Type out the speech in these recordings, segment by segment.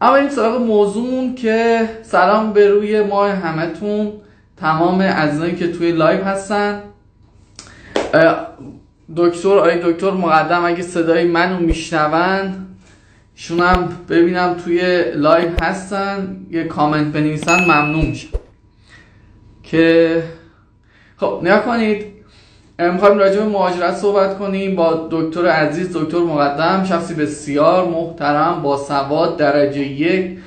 اما این سراغ موضوعمون که سلام به روی ماه همتون، تمام عزیزانی که توی لایو هستن. دکتر مقدم اگه صدای منو میشنون، ایشون هم ببینم توی لایو هستن، یه کامنت بنویسن ممنون میشم. که خب نیا کنید، میخوایم راجع به مهاجرت صحبت کنیم با دکتر عزیز دکتر مقدم، شخصی بسیار محترم، باسواد، درجه یک،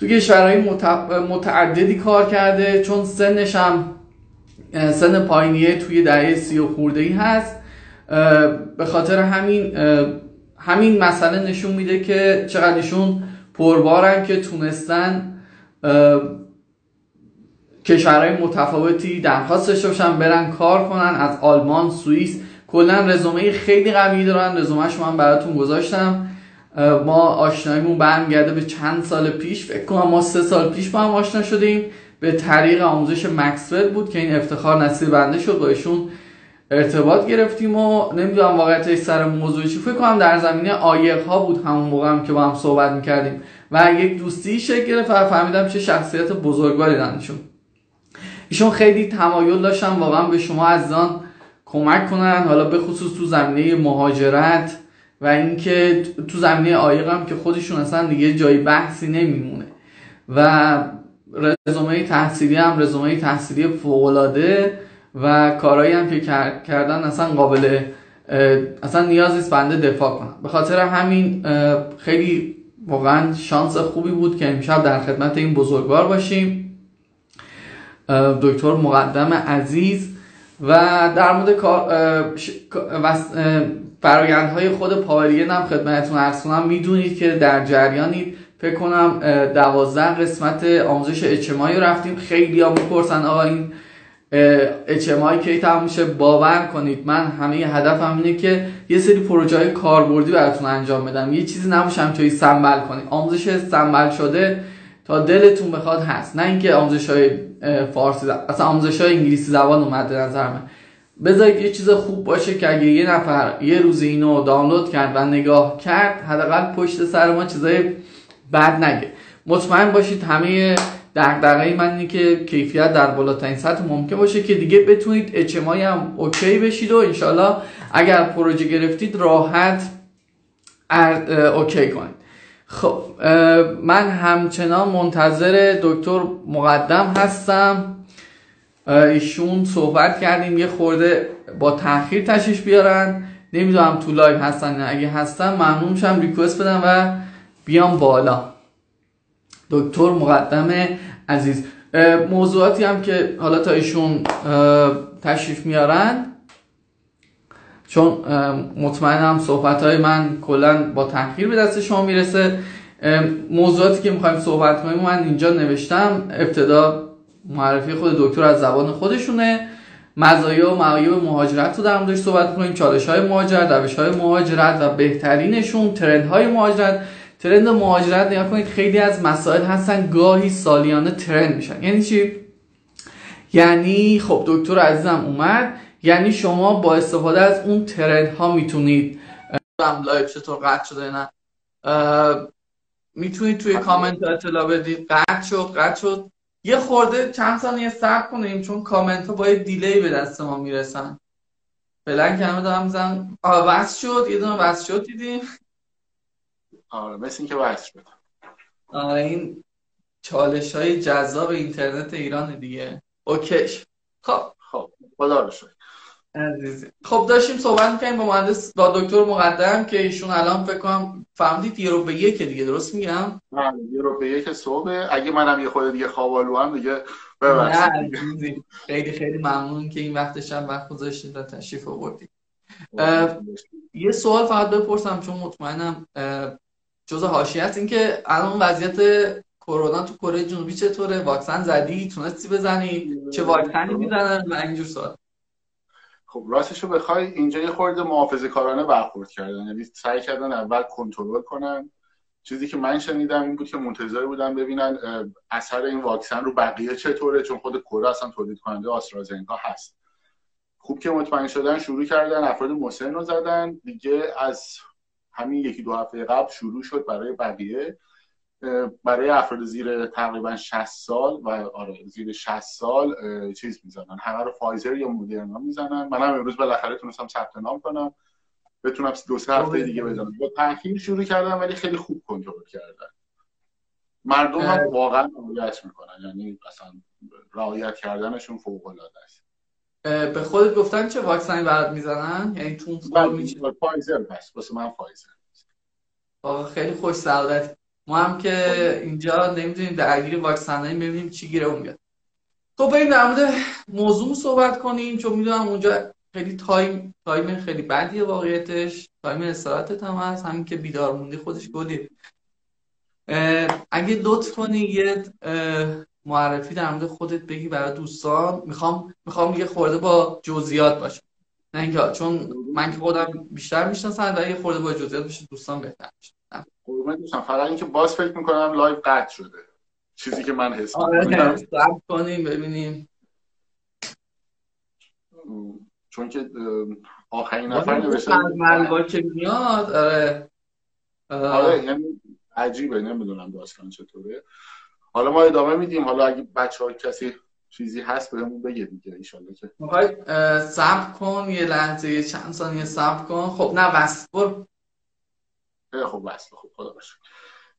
تو کشورهای متعددی کار کرده، چون سنش هم سن پایینیه، توی دهه 30 و خورده‌ای هست. به خاطر همین مسئله نشون میده که چقدر ایشون پربارن که تونستن کشورهای متفاوتی درخواست داشته باشن، برن کار کنن، از آلمان، سوئیس، کلا رزومه خیلی قوی دارن. رزومه‌شو من براتون گذاشتم. ما آشناییمون برمیگرده به چند سال پیش، فکر کنم ما 3 سال پیش با هم آشنا شدیم، به طریق آموزش ماکسول بود که این افتخار نصیب بنده شد، با ایشون ارتباط گرفتیم و نمیدونم واقعیتش سر موضوع چی، فکر کنم در زمینه آیک ها بود همون موقع هم که با هم صحبت می‌کردیم و یک دوستی شکل گرفت و فهمیدم چه شخصیت بزرگواری داشتن. ایشون خیلی تمایل داشتن واقعا به شما عزیزان کمک کنن، حالا به خصوص تو زمینه مهاجرت و اینکه تو زمینه آیق هم که خودشون اصلا دیگه جای بحثی نمیمونه و رزومه تحصیلی هم رزومه تحصیلی فوق‌العاده و کارهایی هم که کردن اصلا اصلا نیاز نیست بنده دفاع کنم. به خاطر همین خیلی واقعا شانس خوبی بود که امشب در خدمت این بزرگوار باشیم، دکتر مقدم عزیز، و در مورد فرآیندهای خود پاورین هم خدمتتون عرض کنم. میدونید که در جریانید، فکر کنم 12 قسمت آموزش اچ ام آی رو رفتیم. خیلی ها میپرسن آقا این اچ ام آی کی تموم میشه؟ باور کنید من همه هدفم اینه که یه سری پروژه های کاربردی براتون انجام بدم، یه چیزی نباشم که سنبل کنید. آموزش سنبل شده تا دلتون بخواد هست، نه اینکه آموزش‌های فارسی اصلا آموزش‌های انگلیسی زبان اومده. نظر من بذارید یه چیز خوب باشه که اگه یه نفر یه روز اینو دانلود کرد و نگاه کرد، حداقل پشت سر ما چیزای بد نگه. مطمئن باشید همه دغدغه‌ی من اینه که کیفیت در بالاترین سطح ممکن باشه که دیگه بتونید اچ ام آی هم اوکی بشید و انشالله اگر پروژه گرفتید راحت اوکی کنید. خب من همچنان منتظر دکتر مقدم هستم. ایشون صحبت کردیم یه خورده با تاخیر تشریف بیارن، نمیدونم تو لایو هستن نه. اگه هستن ممنون میشم ریکوست بدم و بیام بالا. دکتر مقدم عزیز، موضوعاتی هم که حالا تا ایشون تشریف میارن، چون مطمئنم صحبت‌های من کلاً با تأخیر به دست شما میرسه، موضوعاتی که می‌خوایم صحبت کنیم من اینجا نوشتم. ابتدا معرفی خود دکتر از زبان خودشونه، مزایا و معایب مهاجرت رو در موردش صحبت کنیم، چالش‌های مهاجرت، روش‌های مهاجرت و بهترینشون، ترندهای مهاجرت. ترند مهاجرت نگاه کنید، خیلی از مسائل هستن گاهی سالیانه ترند میشن. یعنی چی؟ یعنی خب دکتر عزیزم اومد، یعنی شما با استفاده از اون ترند ها میتونید، لایو چطور قطع شده نه، میتونید توی کامنت اطلاع بدید. قطع شد یه خورده چند ثانیه صبر کنیم چون کامنت ها با یه دیلی به دست ما میرسن. بلنک همه دارم میزنم. وصل شد، یه دونه وصل شد دیدیم. آره بس این که وصل شد. آره این چالش های جذاب اینترنت ایران دیگه. اوکیش. خب خدا رو شکر. خب داشتیم صحبت میکنیم با دکتر مقدم که ایشون الان فکر کنم فهمیدید 1 به 1 دیگه، درست میگم؟ نه 1 به 1 صبح، اگه منم یه خود دیگه خوابالو هم دیگه ببخشید. خیلی خیلی ممنون که این وقت شب وقت گذاشتید و تشریف آوردید. یه سوال فقط بپرسم چون مطمئنم جزء حاشیه است، این که الان وضعیت کرونا تو کره جنوبی چطوره؟ واکسن زدی؟ تونستی بزنی؟ چه واکسنی میزنن و اینجور سوال. خب راستشو بخوای اینجا یه خورده محافظه‌کارانه برخورد کردن، یعنی سعی کردن اول کنترل کنن. چیزی که من شنیدم این بود که منتظر بودن ببینن اثر این واکسن رو بقیه چطوره، چون خود کره اصلا تولید کننده آسترازنکا هست. خوب که مطمئن شدن شروع کردن، افراد مسن رو زدن دیگه، از همین 1-2 هفته قبل شروع شد برای بقیه. برای افراد زیر تقریبا 60 سال و آره زیر 60 سال چیز میزنن، همه رو فایزر یا مودرنا میزنن. منم امروز بالاخره تونستم ثبت نام کنم، بتونم 2-3 هفته دیگه بزنم. با تأخیر شروع کردم ولی خیلی خوب کنترل کردن. مردم هم واقعا رعایت میکنن، یعنی اصلا رعایت کردنشون فوق العاده است. به خودت گفتن چه واکسنی برات میزنن؟ یعنی تو فرم میچینی؟ فایزر بس، واسه من فایزر. آقا خیلی خوش سعادت. ما هم که اینجا نمیدونیم درگیر واکسنایی ببینیم چی گیرمون میاد. خب بریم در مورد موضوع صحبت کنیم، چون میدونم اونجا خیلی تایم خیلی بدیه واقعیتش. تایم استراحتت هم هست، همین که بیدار موندی خودش گلی. اگه لطف کنی یه معرفی در مورد خودت بگی برای دوستان. میخوام یه خورده با جزئیات باشه، نه اینکه چون من که خودم بیشتر میشناسم و یه خورده با جزئیات باشه دوستان بهتر میشه. قربونت بشم. فقط اینکه باز فکر میکنم لایو قطع شده، چیزی که من حس میکنم. صبر کنیم ببینیم، چون که آخرین نفر نوشته ملوا که میاد. آره یعنی عجیبه، نمیدونم داستان چطوره. حالا ما ادامه میدیم، حالا اگه بچه‌ها کسی چیزی هست بهمون بگه دیگه ان شاءالله که. میخوای صبر کن یه لحظه، چند ثانیه صبر کن. خب نه بس برو. خب بس خب خدا باشه.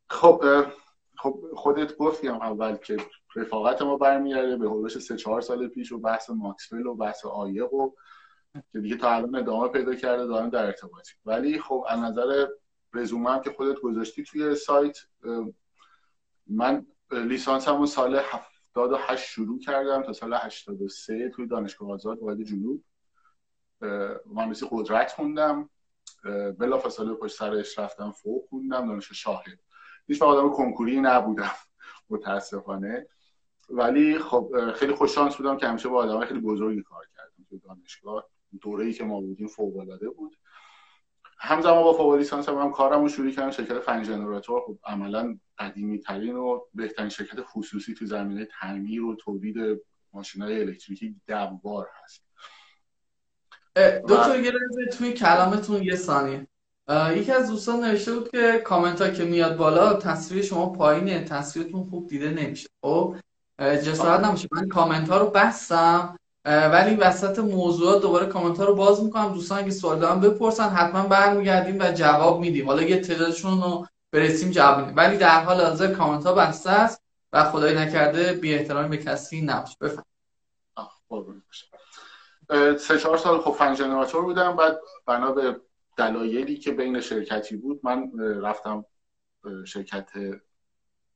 خب خودت گفتی هم اول که رفاقت ما برمیگرده به حدود 3-4 سال پیش و بحث ماکسول و بحث آیک و که دیگه تا الان ادامه پیدا کرده، دارن در ارتباطی. ولی خب از نظر رزومه هم که خودت گذاشتی توی سایت، من لیسانسمو سال 78 شروع کردم تا سال 83 توی دانشگاه آزاد وادی جنوب مهندسی قدرت خوندم. بلافاصله پشت سرش رفتم فوق خوندم دانشگاه شاهد. هیچ وقت آدم کنکوری نبودم متاسفانه، ولی خب خیلی خوش شانس بودم که همیشه با آدمای خیلی بزرگی کار کردم تو دانشگاه. دوره‌ای که ما بودیم فوق‌العاده بود. همزمان با فوق لیسانس هم کارمو شروع کردم. شرکت فنژنراتور خب عملاً قدیمی ترین و بهترین شرکت خصوصی تو زمینه تعمیر و تولید ماشین‌های الکتریکی دوار هست. دکتر گرزه توی کلامتون یه ثانیه. یکی از دوستان نوشته بود که کامنت ها که میاد بالا تصویر شما پایینه، تصویرتون خوب دیده نمیشه. خب جسارت نمیشه، من کامنت ها رو بستم ولی وسط موضوعات دوباره کامنت ها رو باز میکنم. دوستان که سوال دارن بپرسن، حتما برمیگردیم و جواب میدیم. حالا یه تعدادشون رو برسیم جواب میدیم، ولی در حال حاضر کامنت ها بسته است و خدای نکرده بی احترامی به کسی نباشه. بفهم. قربونت بشم. 3-4 سال خب فنژنراتور بودم. بعد بنا به دلایلی که بین شرکتی بود من رفتم شرکت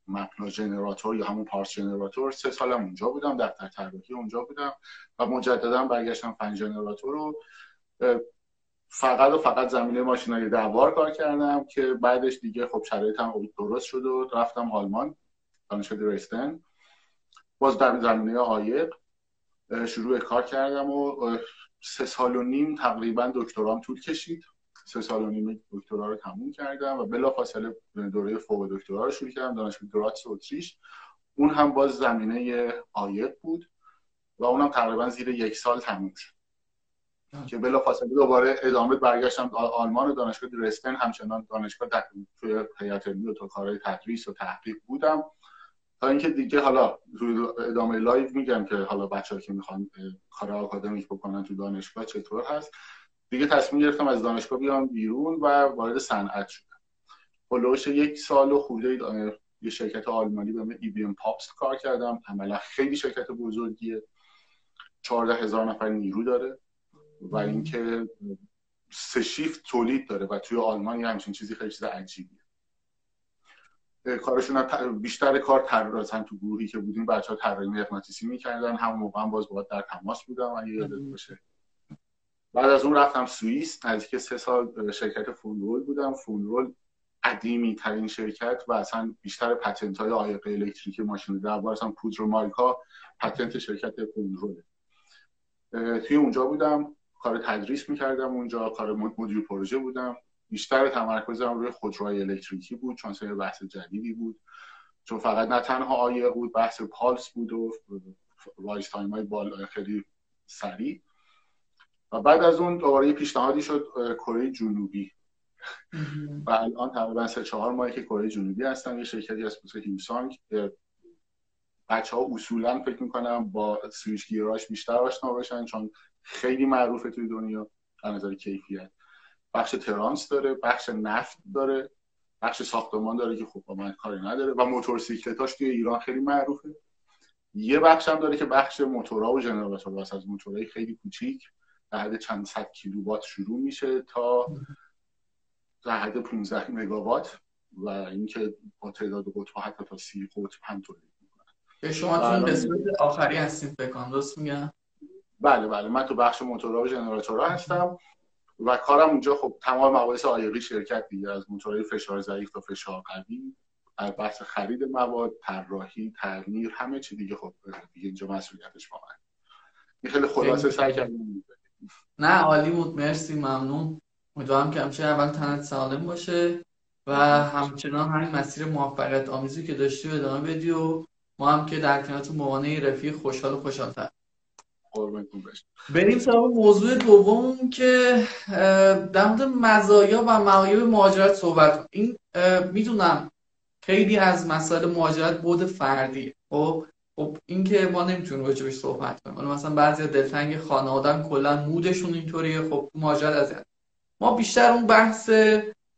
ماکسول جنراتور یا همون پارس جنراتور. 3 سالم اونجا بودم، دفتر طراحی اونجا بودم و مجددا برگشتم فنژنراتور رو. فقط زمینه ماشینای دوار کار کردم که بعدش دیگه خب شرایطم درست شد و رفتم آلمان دانشگاه درسن. باز در زمینه آیک شروع کار کردم و 3.5 سال تقریبا دکترام طول کشید. 3.5 سال دکترا رو تموم کردم و بلافاصله دوره فوق دکترا رو شروع کردم دانشگاه دراتس اتریش. اون هم باز زمینه آیک بود و اونم تقریبا زیر 1 سال تموم شد که بلافاصله دوباره ادامه برگشتم آلمان و دانشگاه درسن همچنان دانشگاه توی هیئت علمی و تو کارهای تدریس و تحقیق بودم. تا اینکه دیگه حالا ادامه لایو میگم که حالا بچه‌ها که میخوان کار آکادمیک بکنن تو دانشگاه چطور هست. دیگه تصمیم گرفتم از دانشگاه بیام بیرون و وارد صنعت شدم. هلوش 1 سال و خورده یه شرکت آلمانی به نام EBM پاپس کار کردم. عملا خیلی شرکت بزرگیه، 14,000 نفر نیرو داره و اینکه 3 شیفت تولید داره و توی آلمان همچین چیزی خیلی چیز عجیبیه. کارشون بیشتر کار طراحی تو گروهی که بودیم بچه‌ها طراحی مغناطیسی می‌کردن. همون موقع باز باهات در تماس بودم و یادت باشه. بعد از اون رفتم سوئیس، نزدیک 3 سال شرکت فوندل بودم. فوندل قدیمی ترین شرکت و اصلا بیشتر پتنت‌های آیک الکتریکی ماشین دوار اصلا پودر و مارکا پتنت شرکت فوندل. توی اونجا بودم، کار تدریس می‌کردم اونجا، کار مدیر پروژه بودم. بیشتر تمرکزم روی خودروهای الکتریکی بود چون سر بحث جدیدی بود، چون فقط نه تنها آیه بود، بحث پالس بود و رایس تایم‌های بالا خیلی سریع. و بعد از اون دوباره پیشنهادی شد کره جنوبی و الان تقریبا 3-4 ماهه که کره جنوبی هستم. یه شرکتی از پس هیمسان که بچه‌ها اصولا فکر می‌کنم با سوئیچ گیراش بیشتر آشنا باشن چون خیلی معروفه توی دنیا از نظر کیفیت. بخش ترانس داره، بخش نفت داره، بخش ساختمان داره که خب با من کاری نداره و موتورسیکلتاش توی ایران خیلی معروفه. یه بخش هم داره که بخش موتورها و جنراتور واسه از موتورهای خیلی کوچیک در حد چند صد کیلووات شروع میشه تا در حد 15 مگاوات و اینکه با تعداد قطب حتی تا 30 قطب هم تولید میکنن. به شما تون قسمت آخری هستید بکن درست میگم؟ بله بله، من تو بخش موتورها و جنراتورها هستم و کارم اونجا خب تمام مباحث آیقی شرکت دیگه، از موتورهای فشار ضعیف تا فشار قوی، از بحث خرید مواد، طراحی، تعمیر، همه چی دیگه خب دیگه اینجا مسئولیتش با من. این خیلی خلاصه سعی کردم. نه عالی بود، مرسی، ممنون. امیدوارم که همچنین اول تنت سالم باشه و همچنان همین مسیر موفقیت آمیزی که داشتی رو ادامه بدی و ما هم که در کنارتون موانع رفیق خوشحال و خوشحال‌تر. بریم سراغ موضوع دوم که در مورد مزایا و معایب مهاجرت صحبت. این میدونم خیلی از مسائل مهاجرت بعد فردیه. خب این که ما نمیتونیم راجع بهش صحبت کنیم. حالا مثلا بعضیا دلتنگ خانواده‌ام کلا مودشون اینطوریه، خب مهاجرت ازن. ما بیشتر اون بحث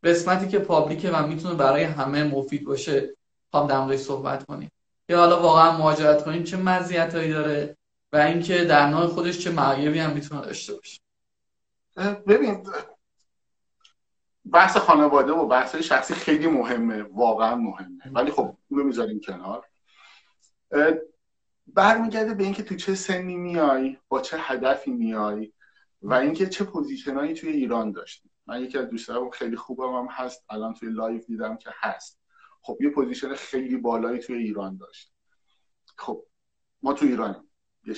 قسمتی که پابلیکه و میتونه برای همه مفید باشه هم در موردش صحبت کنیم. یا حالا واقعا مهاجرت کنیم چه مزیتایی داره؟ و اینکه در نوع خودش چه معایبی هم میتونه داشته باشه. ببین بحث خانواده و بحث شخصی خیلی مهمه، واقعا مهمه، ولی خب اون رو میذاریم کنار. برمیگرده به اینکه تو چه سنی میای، با چه هدفی میای و اینکه چه پوزیشنایی توی ایران داشتی. من یکی از دوستام خیلی خوبم هم هست، الان توی لایو دیدم که هست. خب یه پوزیشن خیلی بالایی توی ایران داشت. خب ما تو ایران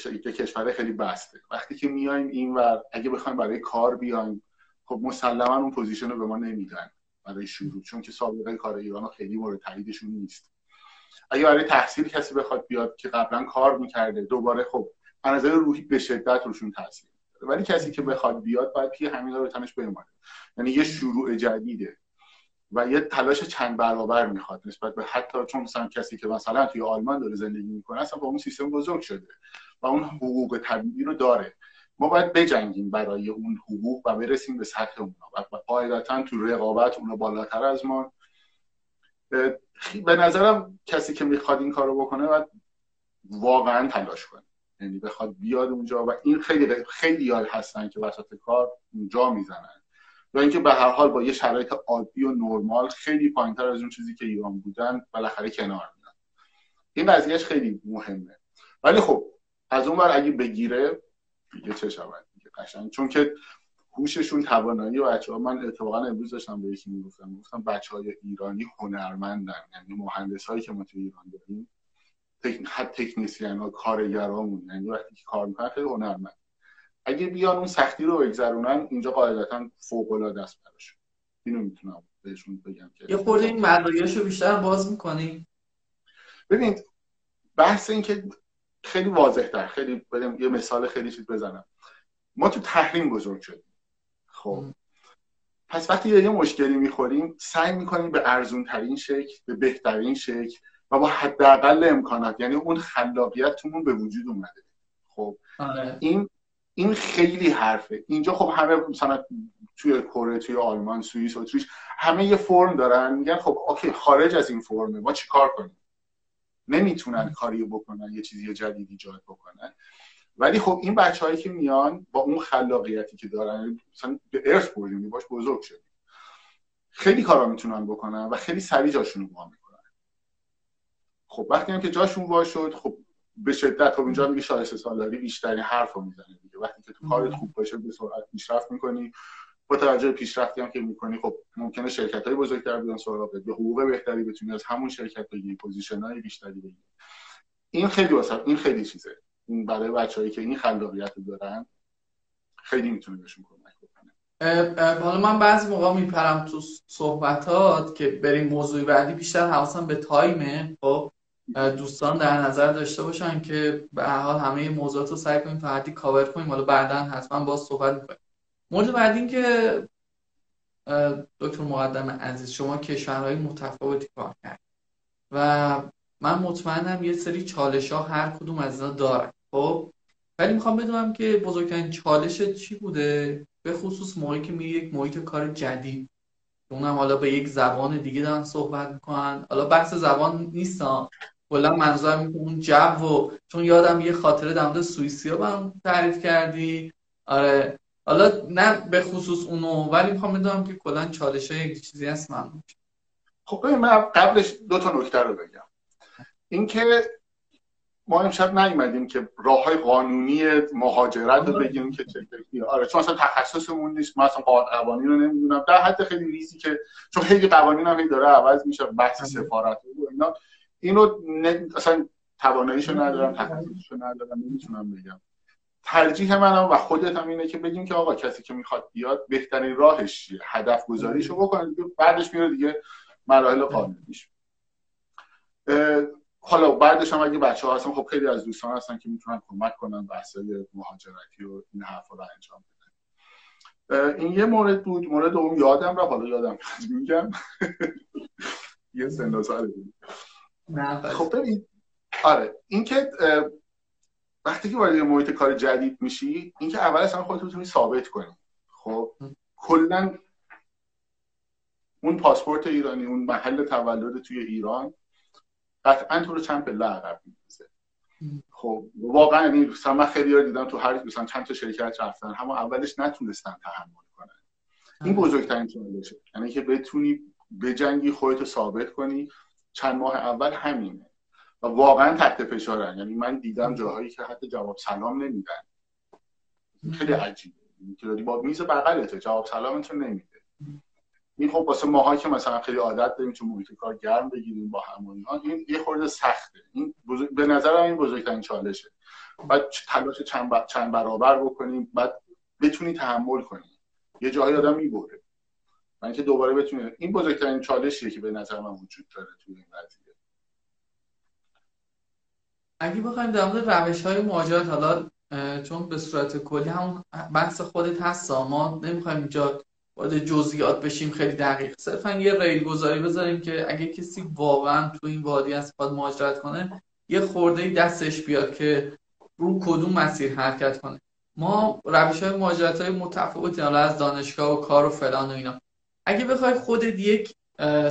یه کشور خیلی بسته، وقتی که میایم اینور اگه بخوایم برای کار بیایم خب مسلما اون پوزیشن رو به ما نمیدن برای شروع، چون که سابقه کار ایران خیلی مورد تاییدشون نیست. اگه برای تحصیل کسی بخواد بیاد که قبلا کار میکرده دوباره خب از نظر روحی به شدت روشون تاثیر میذاره، ولی کسی که بخواد بیاد باید پی همینا رو تنش بمونه، یعنی یه شروع جدیده و یه تلاش چند برابر میخواد نسبت به حتی چون مثلا کسی که مثلا توی آلمان داره زندگی میکنه اصلا با اون سیستم بزرگ شده و اون حقوق طبیعی رو داره. ما باید بجنگیم برای اون حقوق و برسیم به سطح اونا و قاعدتاً تو رقابت اونا بالاتر از ما. به نظرم کسی که میخواد این کار رو بکنه باید واقعاً تلاش کنه، یعنی بخواد بیاد اونجا و این خیلی خیلی هستن که وسط کار اونجا میزنن و اینکه به هر حال با یه شرایط عادی و نرمال خیلی پایین‌تر از اون چیزی که ایران بودن بالاخره کنار میان. این وضعیتش خیلی مهمه، ولی خب از اون ور اگه بگیره دیگه چه شود دیگه قشنگ، چون که هوششون، توانایی بچه‌ها. من اتفاقا امروز داشتم به یکی میگفتم بچه‌های ایرانی هنرمندن، یعنی مهندسایی که ما تو ایران داریم تکنسین‌ها، کارگرامون، یعنی وقتی که کار می‌کنن خیلی هنرمند، اگه بیان اون سختی رو بگذرونن اینجا قاعدتاً فوق‌العاده است براشون. اینو میتونم بهشون بگم که یه خورده این مدارکشو بیشتر باز می‌کنی. ببینید بحث این که خیلی واضح‌تر، خیلی یه مثال خیلی چیز بزنم. ما تو تحریم بزرگ شدیم. خب پس وقتی یه مشکلی می‌خوریم سعی می‌کنیم به ارزان‌ترین شکل، به بهترین شکل و با حداقل امکانات، یعنی اون خلاقیتمون به وجود اومده. خب این خیلی حرفه. اینجا خب همه مثلا توی کره، توی آلمان، سوئیس، اتریش همه یه فرم دارن، میگن خب اوکی خارج از این فرمه ما چیکار کنیم؟ نمیتونن کاری بکنن، یه چیزی جدید ایجاد بکنن. ولی خب این بچه‌هایی که میان با اون خلاقیتی که دارن مثلا به ارث بردیم، باش بزرگ شدیم، خیلی کارا میتونن بکنن و خیلی سریع جاشون رو وا میکنن. خب وقتی هم که جاشون وا شد خب به شدت خب اینجا میگه شایسته سالاری بیشترین حرفو میزنه دیگه. وقتی که تو کارت خوب باشه به سرعت پیشرفت میکنی، با توجه به پیشرفتی هم که میکنی خب ممکنه شرکت‌های بزرگتر بیان سراغت، به حقوق بهتری بتونی از همون شرکت بگیری، پوزیشن‌های بیشتری بگیری. این خیلی واسه این خیلی چیزه. این برای بچه‌هایی که این خلاقیت رو دارن خیلی میتونه بهشون کمک بکنه. حالا من بعضی موقع میپرم تو صحبتات که بریم موضوع بعدی، بیشتر حواسم به تایمه. خب دوستان در نظر داشته باشن که به هر حال همه موضوعات رو سعی کنیم تا حدی کاور کنیم، حالا بعداً حتما باز صحبت می‌کنیم. مورد بعد این که دکتر مقدم عزیز، شما کشورهای متفاوتی کار کرد و من مطمئنم یه سری چالش ها هر کدوم از اینا دارن، خب ولی میخوام بدونم که بزرگترین چالشت چی بوده، به خصوص موقعی که میری یک محیط کار جدید، اونم حالا به یک زبان دیگه دارن صحبت میکنن. حالا بحث زبان نیستم، کلا منظورم اینه اون جو و چون یادم یه خاطره در مورد سوئیسیا برام تعریف کردی. آره حالا نه به خصوص اونو، ولی میخوام بدونم که کلا چالش‌ها یک چیزی هست. ممنون. خب من قبلش دو تا نکته رو بگم. اینکه ما امشب نیومدیم که راه‌های قانونی مهاجرت رو بگیم که چه شکلیه. آره چون اصلا تخصصمون نیست، ما اصلا قوانین رو نمیدونم. در حد خیلی ریزی که چون خیلی قوانین هم داره عوض میشه، بحث سفارت و اینا، اینو اصلا تواناییشو ندارم، تخصصشو ندارم، نمیتونم بگم. ترجیح منم و خودت هم اینه که بگیم که آقا کسی که میخواد بیاد بهترین راهش چیه، هدف گذاریشو بکنه، بعدش میره دیگه مراحل قانونیش. حالا بعدش هم اگه بچه‌ها هستن، خب خیلی از دوستان هستن که میتونن کمک کنن بحث‌های مهاجرتی و این حرفا رو انجام بدن. این یه مورد بود. مورد دوم یادم رفت، حالا یادم میگم یه سندوزاره بود. خب ببین، آره این که وقتی که وارد یه محیط کار جدید میشی، این که اولش هم خودت میتونی ثابت کنی. خب کلا اون پاسپورت ایرانی، اون محل تولد توی ایران قطعاً تو رو چند پله عقب می‌ندازه. خب واقعاً این من خیلی رو دیدم تو هر مثلا چند تا شرکت رفتن، همون اولش نتونستن تحمل کنن. این بزرگترین چالشه، یعنی که بتونی بجنگی، خودت رو ثابت کنی. چند ماه اول همینه و واقعاً تحت فشارن. یعنی من دیدم جاهایی که حتی جواب سلام نمیدن. خیلی عجیبه، یعنی با میز بغلته جواب سلامت رو نمیده. این خب واسه ماها که مثلا خیلی عادت داریم چون محیط کار گرم بگیریم با همون‌ها، این یه خورده سخته. این به نظرم این بزرگترین چالشه. بعد تلاش چند برابر بکنیم، بعد بتونی تحمل کنی. یه جایی آدم میبره. من که دوباره بتونی، این بزرگترین چالشیه که به نظر من وجود داره توی این قضیه. اگه بخوایم در مورد روش‌های مهاجرت، حالا چون به صورت کلی همون بحث خودت هست، ما نمی‌خوایم اینجا وارد جزئیات بشیم خیلی دقیق، صرفا یه ریل گذاری بذاریم که اگه کسی واقعا تو این وادی از خود مهاجرت کنه، یه خرده‌ای دستش بیاد که رو کدوم مسیر حرکت کنه. ما روش‌های مهاجرت‌های متفاوتی حالا از دانشگاه و کار و فلان و اینا، اگه بخوای خودت یک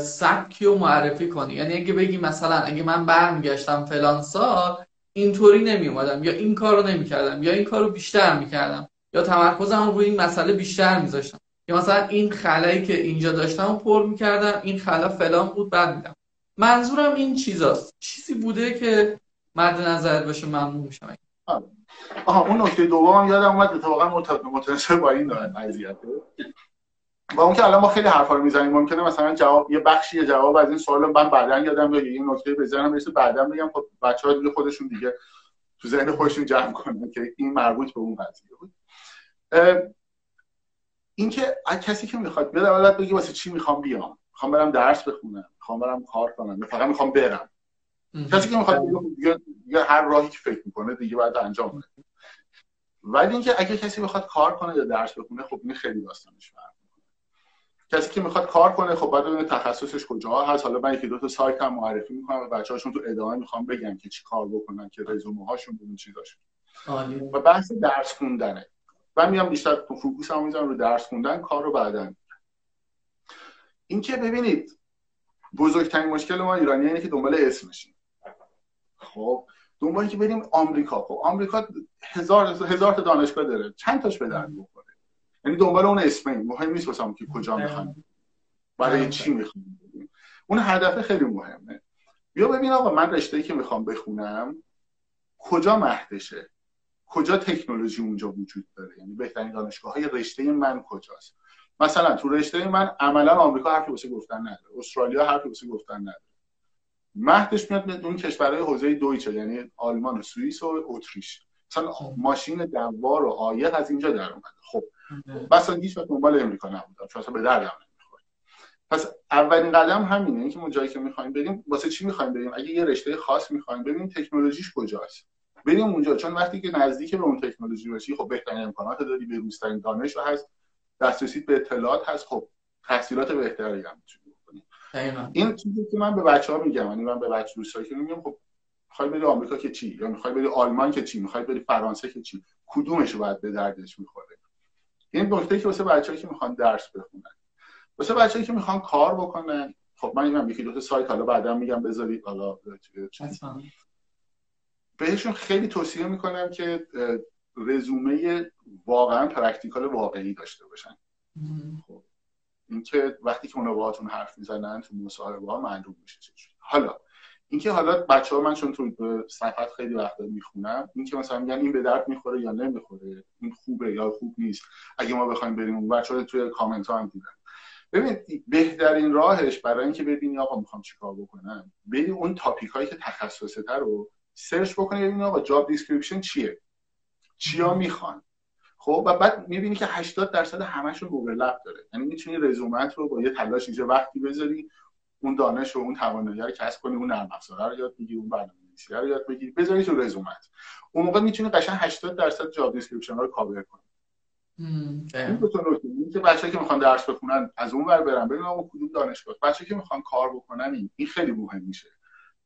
سبکی رو معرفی کنی، یعنی اگه بگی مثلا اگه من برمیگشتم فلان سال اینطوری نمیومدم، یا این کارو نمی‌کردم، یا این کارو بیشتر می‌کردم، یا تمرکزم روی این مسئله بیشتر می‌ذاشتم، یا مثلا این خلایی که اینجا داشتم پر می‌کردم، این خلا فلان بود، بعد میدم. منظورم این چیزاست. چیزی بوده که مد نظرت باشه، ممنون میشم. آها اون نکته دومم یادم اومد، اتفاقا متناسب با این داره قضیه. و اون که الان ما خیلی حرفا رو میزنیم، ممکنه مثلا جواب یه بخشی جواب از این سوالو من بعداً یادم بیاد، این نکته بزنم بهش بعداً بگم، خب بچه‌ها دیگه خودشون دیگه تو ذهن خودشون جمع کنن که این مربوط به اون قضیه بود. اینکه کسی که میخواد بره ولت بگی واسه چی میخوام بیام، میخوام برم درس بخونم، میخوام برم کار کنم، فقط میخوام برم. کسی که میخواد دیگه هر راهی که فکر میکنه دیگه باید انجام بده. ولی اینکه اگه کسی بخواد کار کنه یا درس بخونه، خب این خیلی داستانش فرق میکنه. کسی که میخواد کار کنه، خب باید ببینه تخصصش کجا هست. حالا من یکی دو تا سایت هم معرفی میکنم و بچه‌هاشون تو ادامه میخوام بگم که چی کار بکنن، که رزومه هاشون اون چیزاشون. عالیه. و بحث درس خوندنه. من میام بیشتر تو فوکوسم میذارم رو درس خوندن، کارو بعدن. این که ببینید بزرگترین مشکل ما ایرانی‌ها اینه که دنبال اسم میشیم. خب دنبالی که بریم آمریکا. خب آمریکا هزار تا دانشگاه داره، چند تاش به درد بخوره. یعنی دنبال اون اسمیم، مهم نیست واسم که کجا میخوایم، برای چی میخوایم. اون هدف خیلی مهمه. بیا ببین آقا من رشته‌ای که میخوام بخونم کجا مهدشه، کجا تکنولوژی اونجا وجود داره، یعنی بهترین دانشگاه‌های رشته من کجاست. مثلا تو رشته من عملاً آمریکا حرفی واسه گفتن نداره، استرالیا حرفی واسه گفتن نداره. مهدش میاد اون کشورهای حوزه دویچه، یعنی آلمان و سوئیس و اتریش. مثلا ماشین دوار و آیک از اینجا در اومده. خب مثلا هیچ وقت دنبال آمریکا نبودم، چون اصلا به دردم نمیخوره. پس اولین قدم همینه، اینکه ما جایی که می‌خوایم بریم واسه چی می‌خوایم بریم. اگه یه رشته خاص می‌خوایم بریم، تکنولوژیش کجاست، بریم اونجا. چون وقتی که نزدیک به اون تکنولوژی باشی، خب بهترین امکانات داری، به روزترین دانش هست، دسترسی به اطلاعات هست. خب تحصیلات بهتری هم میتونیم بکنیم. این چیزی که من به بچه‌ها میگم، یعنی من به بچه روسایی که میگم خب میخوای بری آمریکا که چی، یا میخوای بری آلمان که چی، میخوای بری فرانسه که چی، کدومش باید به دردش میخوره. این نکته که واسه بچه‌ای که میخوان درس بخونن، واسه بچه‌ای که میخوان کار بکنن، خب من میگم یکی دو تا سایت حالا بعدا میگم بذارید حالا بهشون خیلی توصیه میکنم که رزومه واقعا پرکتیکال واقعی داشته باشن. خب اینکه وقتی که اونا باهاتون حرف میزنن تو مصاحبه‌ها معلوم میشه چجوری. حالا اینکه حالا بچه‌ها من چون تو صفحات خیلی وقتا میخونم اینکه مثلا میگن این به درد میخوره یا نمیخوره، این خوبه یا خوب نیست، اگه ما بخوایم بریم اون بچه‌ها توی کامنت ها هم دیدن. ببین بهترین راهش برای اینکه ببینی آقا میخوام چیکار بکنم، ببین اون تاپیکایی که تخصصته رو سرچ بکنی، ببین آقا جاب دیسکریپشن چیه، چیا میخوان. خب و بعد میبینی که 80% همشون اوورلپ داره، یعنی میتونی رزومت رو با یه تلاش اینجا وقتی بذاری اون دانش و اون توانایی رو کسب کنی، اون نرم افزار رو یاد بگیری، اون برنامه‌نویسی رو یاد بگیری، بذاری تو رزومت. اون موقع میتونی قشنگ 80% جاب دیسکریپشن ها رو کاور کنی. این دو تا نکته، اینکه بچه‌ها که میخوان درس بخونن از اون ور برن ببینن آقا کدوم دانشگاه، بچه‌ها که میخوان کار بکنن این خیلی مهم میشه.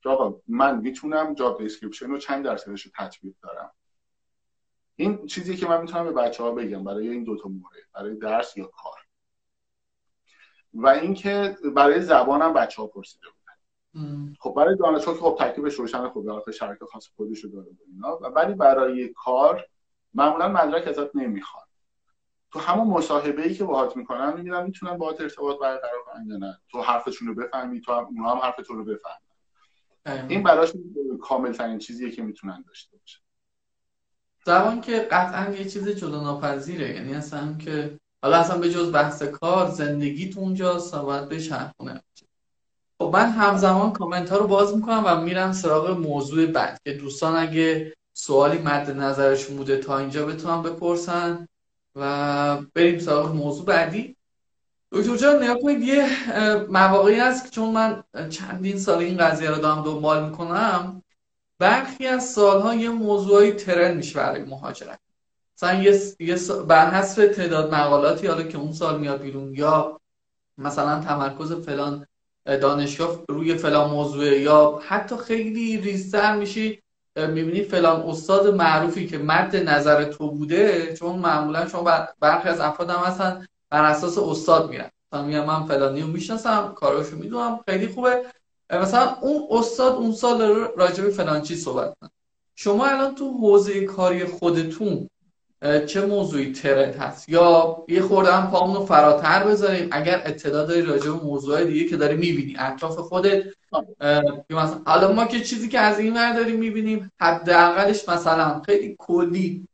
آقا من میتونم جاب دیسکریپشن رو چند درصدش رو تطبیق دارم. این چیزی که من میتونم به بچه‌ها بگم برای این دو تا مورد، برای درس یا کار. و اینکه برای زبانم بچه‌ها پرسیده بودن. خب برای دانشگاه خب تکلیفش روشن، خب برای شرکت خاص خودشو داره و اینا، ولی برای کار معمولا مدرک ازت نمیخوان. تو همون مصاحبه‌ای که باهات میکنن میبینن میتونن باهات ارتباط برقرار کنن یا نه، تو حرفشون رو بفهمی، تو هم اونها هم حرف تو رو بفهمن. این براش کامل‌ترین چیزیه که میتونن داشته باشن. زبان که قطعاً یه چیز جداپذیره، یعنی اصلا که حالا اصلا به جز بحث کار زندگیت اونجا سواد به شرح کنه. خب من همزمان کامنت ها رو باز میکنم و میرم سراغ موضوع بعد که دوستان اگه سوالی مد نظرشون بوده تا اینجا بتونن بپرسن و بریم سراغ موضوع بعدی. دکتر جان نگاه کنید یه مواقعی هست که چون من چندین سال این قضیه رو دارم دنبال میکنم، برخی از سالها یه موضوعی ترند میشه برای مهاجرت. مثلا یه بر حسب تعداد مقالاتی حالا که اون سال میاد بیرون، یا مثلا تمرکز فلان دانشگاه روی فلان موضوع، یا حتی خیلی ریزتر میشی میبینی فلان استاد معروفی که مد نظر تو بوده، چون معمولا شما برخی از افراد هم هستن بر اساس استاد میرن، مثلا میگم من فلانیو میشناسم، کاراشو میدونم، خیلی خوبه، مثلا اون استاد اون سال راجع به فلان چیز صحبت کرد. شما الان تو حوزه کاری خودتون چه موضوعی ترند هست؟ یا یه خورده هم پامون رو فراتر بذاریم، اگر اطلاع داری راجع به موضوع دیگه که داری میبینی اطراف خودت، مثلا حالا ما که چیزی که از این ور داریم میبینیم حداقلش مثلا خیلی کلی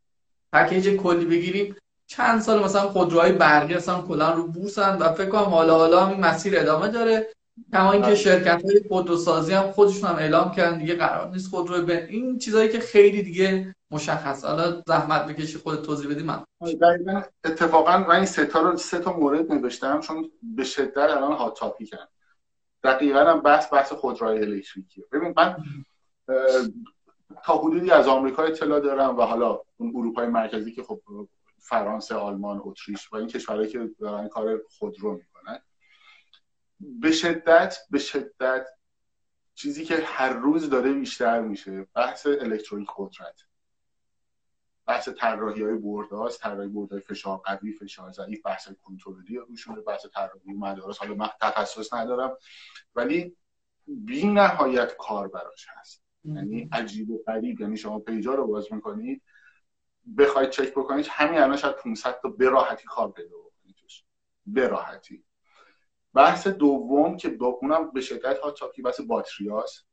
پکیج کلی بگیریم، چند سال مثلا خودروهای برقی اصلا کلا رو بورسن و فکر کنم حالا هم این مسیر ادامه داره، کما اینکه شرکت‌های خودروسازی هم خودشون هم اعلام کردن دیگه قرار نیست خودرو به این چیزایی که خیلی دیگه مشخص. حالا زحمت بکشی خودت توضیح بدی. من دقیقاً اتفاقاً من این سه تا مورد نوشتم چون به شدت الان هات تاپیکن. دقیقاً هم بحث خودروهای الکتریکیه. ببین من تا حدودی از آمریکا اطلاع دارم و حالا اون اروپای مرکزی که خب فرانسه، آلمان، اتریش و این کشورهایی که دارن کار خودرو میکنن، به شدت چیزی که هر روز داره بیشتر میشه بحث الکترونیک قدرت، بحث طراحی‌های برده‌هاست، طراحی بردهای فشار قوی، فشار ضعیف، بحث کنترلی روشونه، بحث طراحی مدارس. حالا من تخصص ندارم ولی بی‌نهایت کار براش هست، یعنی عجیب و غریب. یعنی شما پیجا رو باز می‌کنید بخواید چک بکنید همین الان شاید 500 تا به راحتی کار پیدا بکنید توش، به راحتی. بحث دوم که با اونم به شدت ها تاپی بحث باتریاست،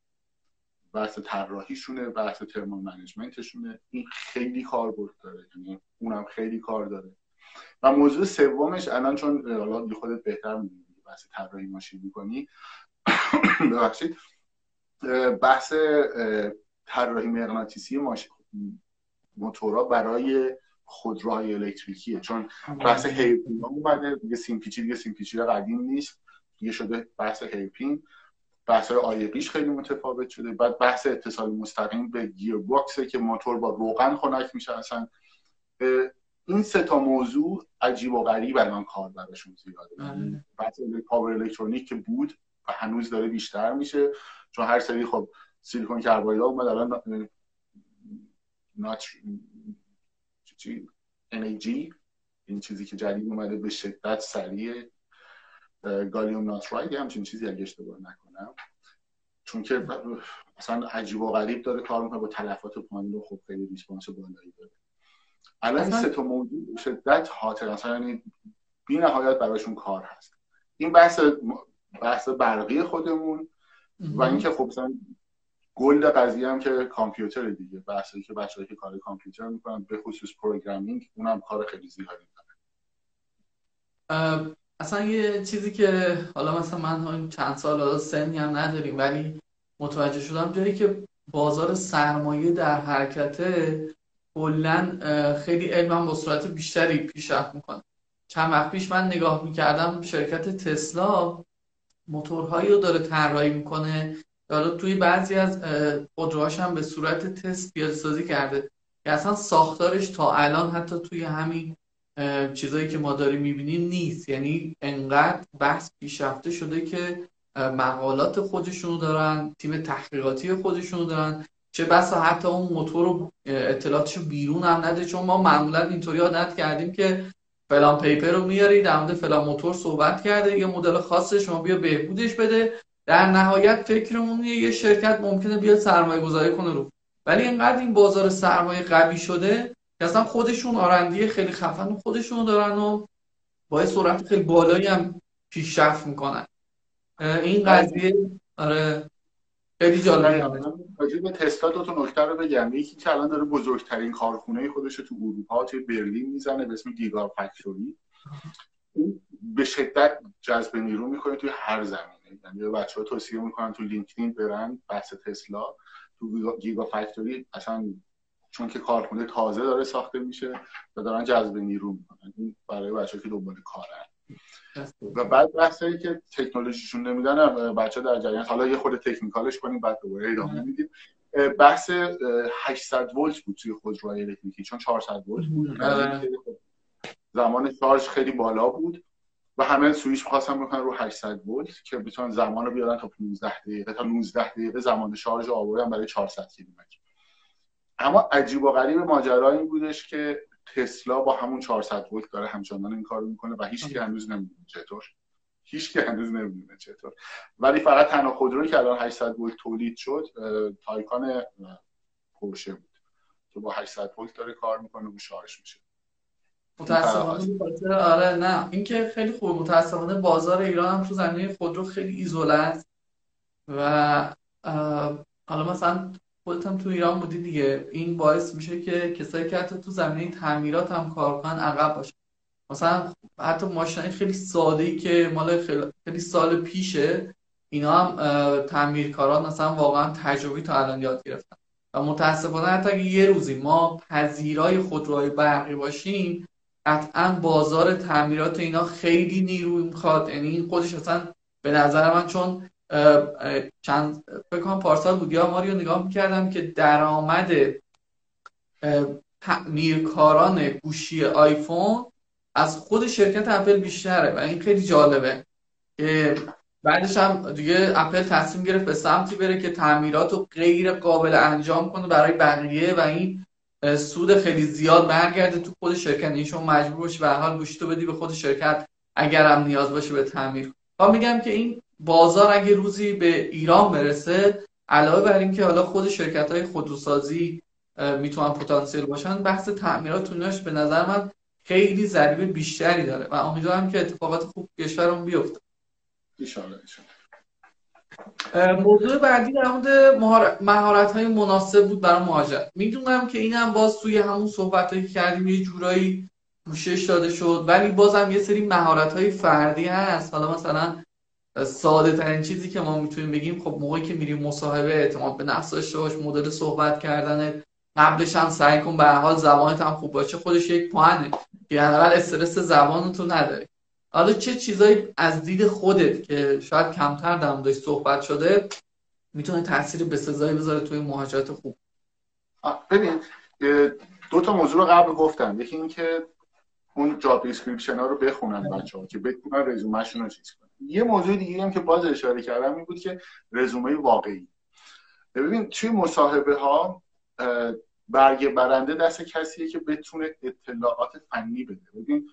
بحث طراحیشونه، بحث ترمال منیجمنتشونه، این خیلی کاربرد داره، یعنی اونم خیلی کار داره. و موضوع سومش الان چون حالا خودت بهتر می‌دونی بحث طراحی ماشین می‌کنی ببخشید بحث طراحی مغناطیسی ماشین موتورها برای خودروهای الکتریکیه، چون بحث هیرپین اومده دیگه، سیم پیچی قدیم نیست دیگه، شده بحث هیرپین. بحث های آیقیش خیلی متفاوت شده. بعد بحث اتصال مستقیم به گیرباکسه که موتور با روغن خنک میشه، اصلا این سه تا موضوع عجیب و غریب الان کار براشون زیاده. مثلا پاور الکترونیک که بود و هنوز داره بیشتر میشه، چون هر سری خب سیلیکون کرباید اومد، الان NAG این چیزی که جدید اومده به شدت سریع، گالیوم ناتراید همچین چیزی اگه اشتباه نکنم، چون که مثلا عجیب و غریب داره کار میکنه با تلفات پایین و خب خیلی ریسپانس بالایی داره. الان این سه تا موضوع به شدت هاته، مثلا یعنی بی‌نهایت براشون کار هست. این بحث برقی خودمون و اینکه خب مثلا گل قضیه هم که کامپیوتر دیگه، بحثی که بچه‌ها که کار کامپیوتر میکنن به خصوص پروگرامینگ، اونم کار خیلی زیادی داره. اصلا یه چیزی که حالا مثلا من چند سال سنی هم نداریم ولی متوجه شدم جایی که بازار سرمایه در حرکته، کلاً خیلی علمم با سرعت بیشتری پیشرفت میکنه. چند وقت پیش من نگاه میکردم شرکت تسلا موتورهایی رو داره طراحی میکنه، داره توی بعضی از خودروهاش هم به صورت تست پیاده‌سازی کرده که اصلا ساختارش تا الان حتی توی همین چیزایی که ما داریم میبینیم نیست. یعنی انقدر بحث پیشرفته شده که مقالات خودشونو دارن، تیم تحقیقاتی خودشونو دارن، چه بسا حتی اون موتور رو اطلاعاتشو بیرون هم نده، چون ما معمولا اینطوری عادت کردیم که فلان پیپر رو میاری در مورد فلان موتور صحبت کرده، یه مدل خاصش ما بیا بهبودش بده، در نهایت فکرمون یه شرکت ممکنه بیاد سرمایه گذاری کنه رو. ولی اینقدر این بازار سرمایه قوی شده که اصلا خودشون آرندی خیلی خفن و خودشون دارن و با سرعت خیلی بالایی هم پیشرفت میکنن. این قضیه آره خیلی جالبه. راجع به تسلا دو تا نکته رو بگم. یکی که الان داره بزرگترین کارخونه خودش رو تو اروپا توی برلین میزنه به اسم گیگافکتوری. اون به شدت جذب نیرو میکنه توی هر زمینه. یعنی بچه‌ها توصیه میکنن تو لینکدین برن بحث تسلا، تو گیگافکتوری اصلا چون که کارخونه تازه داره ساخته میشه و دارن جذب نیرو میکنن. این برای بچه‌ها که دنبال کارن. و بعد بحثایی که تکنولوژیشون نمیدن بچه‌ها در جریان، حالا یه خود تکنیکالش کنیم بعد دوباره ادامه میدیم. بحث 800 ولت بود توی خودروهای الکتریکی، چون 400 ولت بود زمان شارژ خیلی بالا بود و همه سوئیچ می‌خواستن بکنن رو 800 ولت که بتونن زمانو بیارن تا 15 دقیقه تا 19 دقیقه زمان شارژ آوردن برای 400 کیلومتر. اما عجیب و غریب ماجرا این بودش که تسلا با همون 400 ولت داره همچنان این کارو میکنه و هیچ کی هنوز نمیدونه چطور. ولی فقط تنها خودرویی که الان 800 ولت تولید شد تایکان پورشه بود که با 800 ولت داره کار میکنه و شارژ میشه. متاسفانه آره نه اینکه خیلی خوب، متاسفانه بازار ایران هم تو زمینه خودرو خیلی ایزوله است و حالا مثلا خودت هم تو ایران بودی دیگه، این باعث میشه که کسایی که حتی تو زمینه تعمیرات هم کار کنن عقب باشه. مثلا حتی ماشینای خیلی ساده‌ای که مال خیلی سال پیشه، اینا هم تعمیرکاران مثلا واقعا تجربی تا الان یاد گرفتن و متاسفانه حتی اگه یه روزی ما پذیرای خودروهای برقی باشیم، قطعاً بازار تعمیرات اینا خیلی نیروی می‌خواد. یعنی خودش اصلا به نظر من چون چند فکر کنم پارسال بود یا ماریو نگاه می‌کردم که درآمد تعمیرکاران گوشی آیفون از خود شرکت اپل بیشتره و این خیلی جالبه. بعدش هم دیگه اپل تصمیم گرفت به سمتی بره که تعمیرات رو غیر قابل انجام کنه برای بقیه و این سود خیلی زیاد برگرده تو خود شرکت. این شما مجبور باشی به حال گوشیتو بدی به خود شرکت اگر هم نیاز باشه به تعمیر. من میگم که این بازار اگه روزی به ایران برسه، علاوه بر این که حالا خود شرکت‌های خودروسازی میتونن پتانسیل باشن، بحث تعمیرات اوناش به نظر من خیلی ضریب بیشتری داره و امیدوارم که اتفاقات خوب کشورمون بیفته. ان شاءالله. موضوع بعدی در مورد مهارت‌های مناسب بود برای مهاجرت. میدونم که اینم باز توی همون صحبتایی که کردیم یه جورایی پوشش داده شد، ولی بازم یه سری مهارت‌های فردی هست. حالا مثلا ساده‌ترین چیزی که ما میتونیم بگیم خب موقعی که میریم مصاحبه اعتماد به نفس داشته باش، مدل صحبت کردنت، قبلش هم سعی کن به هر حال زبانت هم خوب باشه، خودش یک پوانه که حداقل استرس زبانت رو نداری. حالا چه چیزایی از دید خودت که شاید کمتر در موردش صحبت شده میتونه تأثیر بسزایی بذاره توی مهاجرت خوب؟ ببین دو تا موضوع رو قبل گفتم. یکی این که اون جاب دیسکریپشن ها رو بخونن بچه‌ها که بتونن رزومه‌شون رو چیز کنن. یه موضوع دیگه هم که باز اشاره کردم این بود که رزومه واقعی. ببین توی مصاحبه ها برگ برنده دست کسیه که بتونه اطلاعات فنی بده. ببین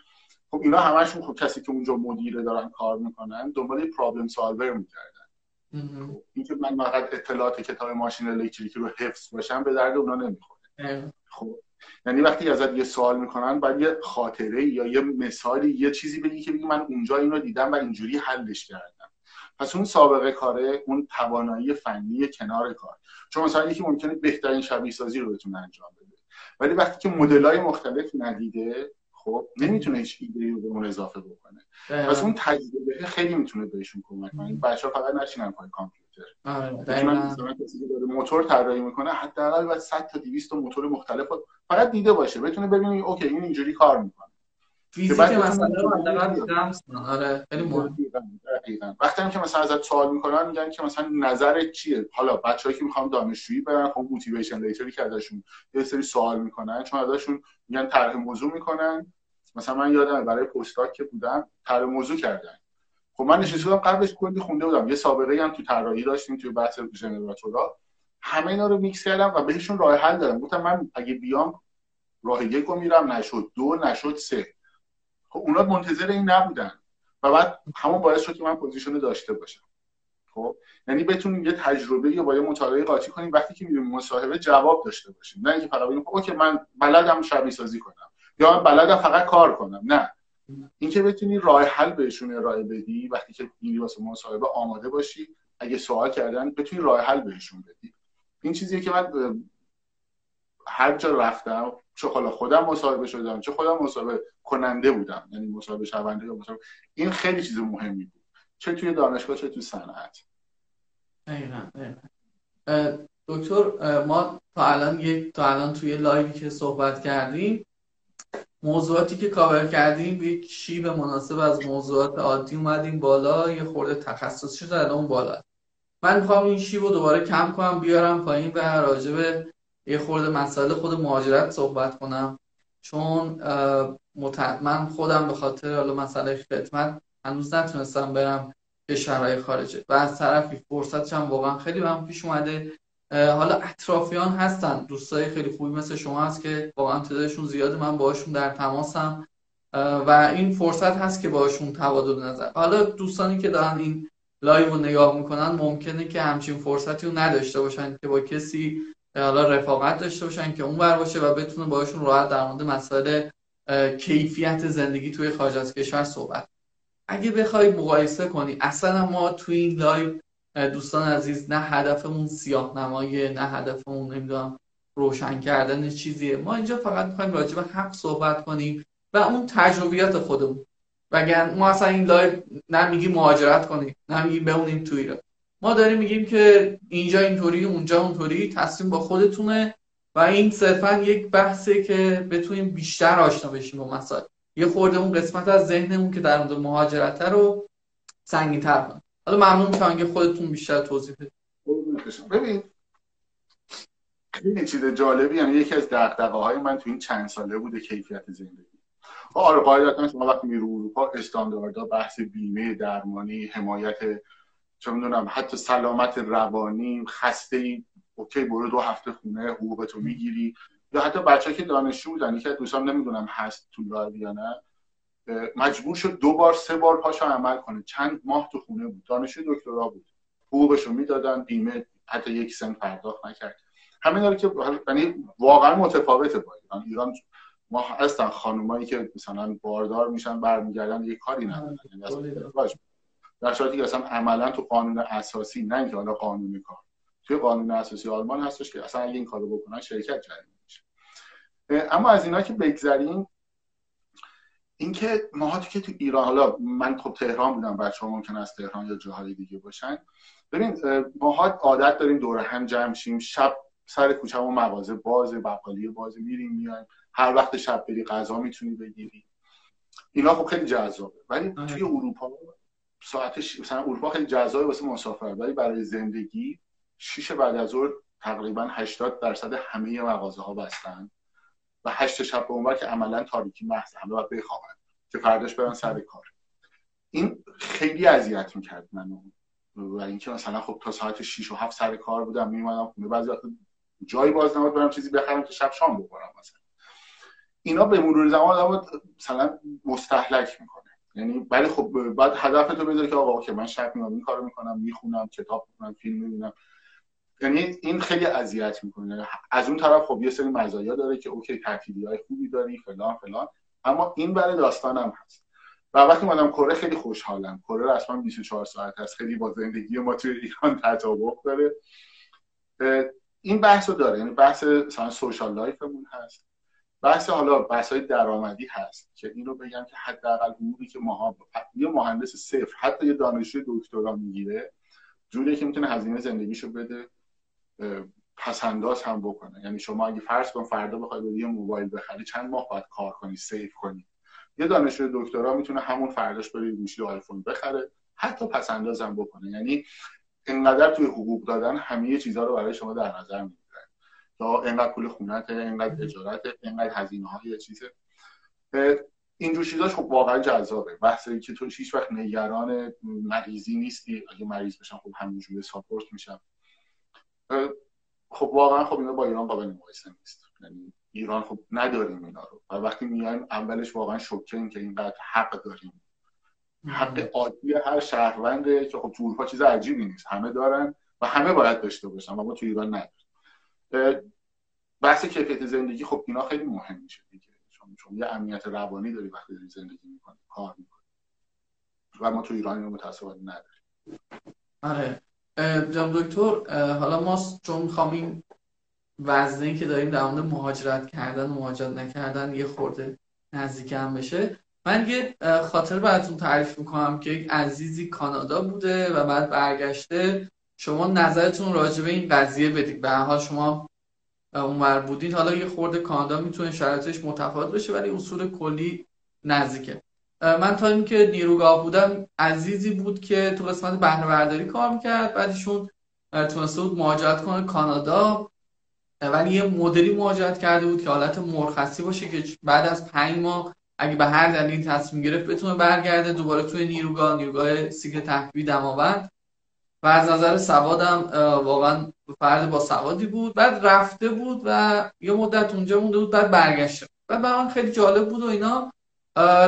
خب اینا همشون خب کسی که اونجا مدیره دارن کار میکنن دنبال پرابلم سالور میگردن. اینکه من فقط اطلاعات کتاب ماشین الکتریکی رو حفظ باشم به درد اونا نمیخوره. خب یعنی وقتی ازت یه سوال میکنن باید یه خاطره یا یه مثالی یه چیزی بگی که بگی من اونجا اینو دیدم و اینجوری حلش کردم. پس اون سابقه کاره، اون توانایی فنی کنار کار. چون مثلا یکی ممکنه بهترین شبیه سازی رو بتونه انجام بده ولی وقتی که مدل‌های مختلف ندیده خب نمیتونه هیچ ایده‌ای رو به اون اضافه بکنه. پس اون تجربه خیلی میتونه بهشون کمک کنه. بچه‌ها فقط نشینن پای کامپیوتر. دقیقاً مثلا کسی که داره موتور طراحی میکنه حداقل باید 100 تا 200 تا موتور مختلف فقط دیده باشه بتونه ببینه اوکی این اینجوری کار میکنه. فیزیک مثلا حداقل درس نه. آره خیلی مهمه. دقیقاً وقتی هم که مثلا ازت سوال میکنن میگن که مثلا نظرت چیه؟ حالا بچه‌ای که میخوام دانشجویی برن خب موتیویشن لیتری که ازشون یه سری سوال میکنن چون ازشون میگن طرح موضوع میکنن. مثلا من یادمه برای پستاک که بودم طرح موضوع کردن. خب من نشسته بودم قبلش کلی خونده بودم یه سابقه‌ای هم تو طراحی داشتیم توی بحث ژنراتورها همه اینا رو میکس کردم و بهشون راه حل دادم. گفتم من اگه بیام راه یک رو میرم نشد دو نشد سه. خب اونا منتظر این نبودن و بعد همون باعث شد که من پوزیشن داشته باشم. خب یعنی بتونیم یه تجربه یا با یه مطالعه قاطی کنیم وقتی که میریم مصاحبه جواب داشته باشیم. نه اینکه فقط بگیم اوکی من بلدم شبیه سازی کنم یا من بلدم فقط کار کنم. نه اینکه بتونی راه حل بهشون ارائه بدی وقتی که میری واسه مصاحبه آماده باشی اگه سوال کردن بتونی راه حل بهشون بدی. این چیزیه که من هر جا رفتم چه حالا خودم مصاحبه شدم چه خودم مصاحبه کننده بودم یعنی مصاحبه شونده یا مصاحبه این خیلی چیز مهمی بود چه توی دانشگاه چه توی صنعت. دقیقاً دکتر ما تا الان توی لایوی که صحبت کردیم موضوعاتی که کاور کردیم یک شیب مناسب از موضوعات عادی اومدیم بالا یه خورده تخصصی شد الان بالا. من می‌خوام این شیب رو دوباره کم کنم بیارم پایین و راجع به یه خورده مسئله خود مهاجرت صحبت کنم چون من خودم به خاطر حالا مسئله خدمت هنوز نتونستم برم کشورهای خارجه و از طرفی فرصتش هم واقعا خیلی برام پیش اومده. حالا اطرافیان هستن دوستای خیلی خوبی مثل شما هست که واقعا تعدادشون زیاده من باهاشون در تماسم و این فرصت هست که باهاشون تبادل نظر. حالا دوستانی که دارن این لایو رو نگاه میکنن ممکنه که همچین فرصتی رو نداشته باشن که با کسی حالا رفاقت داشته باشن که اون بر باشه و بتونه باشون راحت در مورد مسائل کیفیت زندگی توی خارج از کشور صحبت. اگه بخوای مقایسه کنی اصلا ما توی این لایو دوستان عزیز نه هدفمون سیاه‌نمایی نه هدفمون نمیدونم روشن کردن چیزیه. ما اینجا فقط می‌خوایم راجع به حق صحبت کنیم و اون تجربیات خودمون. وگرنه ما اصلا این لایو نمیگیم مهاجرت کنیم نمیگیم بمونیم تو ایران. ما داریم میگیم که اینجا اینطوری اونجا اونطوری تصمیم با خودتونه و این صرفا یک بحثه که بتونیم بیشتر آشنا بشیم با مسائل. یه خورده اون قسمت از ذهنمون که در مورد مهاجرت رو سنگین‌تر کنیم. حالا ممنون میشم اگه خودتون بیشتر توضیح بدید. ببین خیلی چیز جالبی یعنی یکی از دغدغه‌های من تو این چند ساله بوده کیفیت زندگی. آره قاعدتاً شما وقتی میرید اروپا استانداردها بحث بیمه درمانی حمایت چون میدونم حتی سلامت روانی خسته‌ای اوکی برو 2 هفته خونه حقوقتو میگیری یا حتی بچه‌ها که دانشجو بودن یکی از دوستام نمیدونم هست تو لایو یا نه مجبور شد 2 بار 3 بار پاشو عمل کنه چند ماه تو خونه بود دانشجو دکترا بود حقوقشو میدادن بیمه حتی 1 سنت پرداخت نکرد. همینا رو که یعنی واقعا متفاوته با ایران. ما هستن خانومایی که مثلا باردار میشن برمیگردن یه کاری ندارن در شرایطی که اصلا عملا تو قانون اساسی نه اینکه حالا قانونی کار توی قانون اساسی آلمان هستش که اصلا اگه این کارو بکنن شرکت جریمه میشه. اما از اینا که بگذریم اینکه ماهاتی که تو ایران حالا من خب تهران بودم بچه‌ها ممکن است تهران یا جاهای دیگه باشن. ببین ماها عادت داریم دور هم جمع شیم شب سر کوچه‌مون مغازه باز بقالی باز میریم میایم هر وقت شب بری غذا میتونی بگیری. اینا خب خیلی جذابه ولی توی اروپا ساعتش مثلا اروپا خیلی جذابه واسه مسافر ولی برای زندگی 6 بعد از ظهر تقریبا 80% همه مغازه‌ها بستن و 8 شب به اونور که عملا تاریکی محض، همه باید بخوابن که فرداش برن سر کار. این خیلی اذیت میکرد منو، و اینکه مثلا خب تا ساعت 6 و 7 سر کار بودم، میومدم خونه، بعضی وقت جایی باز نمود برم چیزی بخرم که شب شام بخورم مثلا. اینا به مرور زمان آدمو مثلا مستهلک میکنه. یعنی ولی خب بعد هدفت رو بذاری که آقا اوکی من شب میام این کارو میکنم، میخونم، کتاب میخونم، فیلم میبینم. یعنی این خیلی اذیت میکنه. از اون طرف خب یه سری مزایا داره که اوکی تعطیلای خوبی داری فلان فلان، اما این برای داستانم هست. و وقتی اومدم کره خیلی خوشحالم. کره رسما 24 ساعت هست، خیلی با زندگی ما توی ایران تطابق داره. این بحثو داره، یعنی بحث مثلا سوشال لایفمون هست. بحث حالا بحث‌های درآمدی هست که این رو بگم که حداقل اموری که ماها یه مهندس صفر حتی یه دانشجوی دکترا میگیره جوری که میتونه هزینه زندگیشو بده، پسنداز هم بکنه. یعنی شما اگه فرض کن فردا بخوای یه موبایل بخری چند ماه باید کار کنی، سیف کنی. یه دانشجوی دکترا میتونه همون فرداش بره گوشی آیفون بخره، حتی پسنداز هم بکنه. یعنی اینقدر توی حقوق دادن همه چیزا رو برای شما در نظر میگیره. اینقدر پول خونه‌ت، اینقدر اجارته، اینقدر هزینه‌های چیزه. اینجور چیزاش خب واقعا جذابه. بحثی که تو هیچ وقت نگران مریضی نیستی، اگه مریض بشم خب همینجوری ساپورت میشم. خب واقعا خب اینا با ایران قابل مقایسه نیست. یعنی ایران خب نداریم اینا رو. و وقتی میایم اولش واقعا شوکه‌ایم که اینقدر حق داریم. حق عادی هر شهرونده که خب تو اروپا چیز عجیبی نیست. همه دارن و همه باید داشته باشن، اما تو ایران نداریم. بحث کیفیت زندگی خب اینا خیلی مهم میشه دیگه، چون یه امنیت روانی داری وقتی داری زندگی میکنی، کار میکنی، و ما تو ایران اینو متأسفانه نداریم. آره جناب دکتر، حالا ما چون میخوام این وزنی که داریم در مورد مهاجرت کردن و مهاجرت نکردن یه خورده نزدیک هم بشه، من یه خاطره براتون تعریف میکنم که یک عزیزی کانادا بوده و بعد برگشته. شما نظرتون راجع به این قضیه بدید. به هر حال شما اونور بودید، حالا یه خورده کانادا میتونه شرایطش متفاوت بشه ولی اصول کلی نزدیکه. من تا اینکه نیروگاه بودم عزیزی بود که تو قسمت بهره برداری کار میکرد، بعدشون تونسته بود مهاجرت کنه کانادا، ولی یه مدلی مهاجرت کرده بود که حالت مرخصی باشه که بعد از 5 ماه اگه به هر دلیل تصمیم گرفت بتونه برگرده دوباره توی نیروگاه سیکل تحویل دماوند. و از نظر سوادم واقعا فرد با سوادی بود. بعد رفته بود و یه مدت اونجا مونده بود، بعد برگشته. بعد برام خیلی جالب بود و اینا،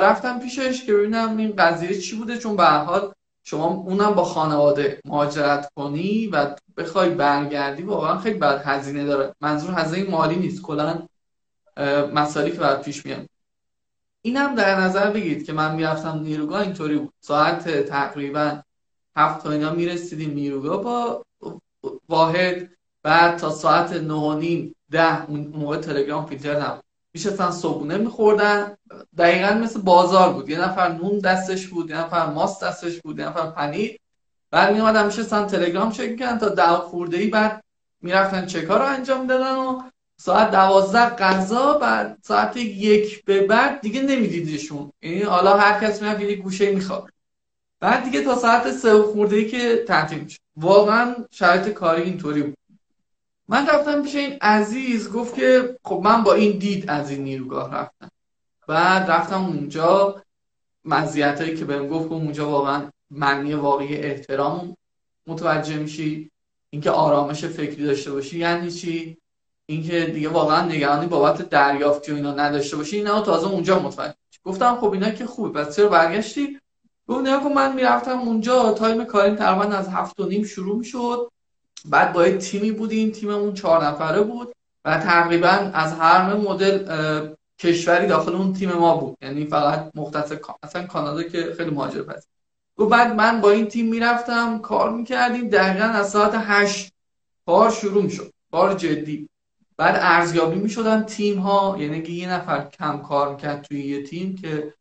رفتم پیشش که ببینم این قضیه چی بوده، چون به هر حال شما اونم با خانواده مهاجرت کنی و بخوای برگردی واقعا خیلی بر هزینه داره. منظور هزینه مالی نیست، کلا مسائلی که بعد پیش میاد. اینم در نظر بگیرید که من میرفتم نیروگاه اینطوری بود، ساعت تقریبا 7 اینا میرسیدیم نیروگاه با واحد، بعد تا ساعت 9:30 10 اون موقع تلگرام فیلتر نبود، میشستن صبحونه میخوردن. دقیقا مثل بازار بود، یه نفر نون دستش بود، یه نفر ماست دستش بود، یه نفر پنیر. بعد میامدن میشستن تلگرام چک میکنن تا 10 خورده‌ای، بعد میرفتن چکا رو انجام میدادن و ساعت 12 غذا. بعد ساعت 1 به بعد دیگه نمیدیدشون، یعنی حالا هر کس میرفت یه گوشه میخورد. بعد دیگه تا ساعت 3 خورده‌ای که تعطیل میشه. واقعا شرایط کاری اینطوری بود. من رفتم پیش این عزیز، گفت که خب من با این دید از این نیروگاه رفتم. بعد رفتم اونجا، مزیتایی که بهم گفت اونجا واقعا معنی واقعی احترام متوجه میشی، اینکه آرامش فکری داشته باشی یعنی چی، اینکه دیگه واقعا نگرانی بابت دریافتی و اینا نداشته باشی. اینا تازه اونجا متوجه میشی. گفتم خب اینا که خوبه، پس چرا برگشتی؟ گفت نگاه کن من میرفتم اونجا تایم کاریم تقریبا از 7:30 شروع میشد، بعد با یه تیمی بودیم، تیممون 4 نفره بود و تقریبا از هر مدل کشوری داخل اون تیم ما بود، یعنی فقط مختص اصلا کانادا که خیلی مهاجرپذیر. گفت بعد من با این تیم میرفتم کار میکردیم، دقیقا از ساعت 8 کار شروع میشد، کار جدی. بعد ارزیابی میشدن تیم ها، یعنی که یه نفر کم کار میکرد توی یه تیم که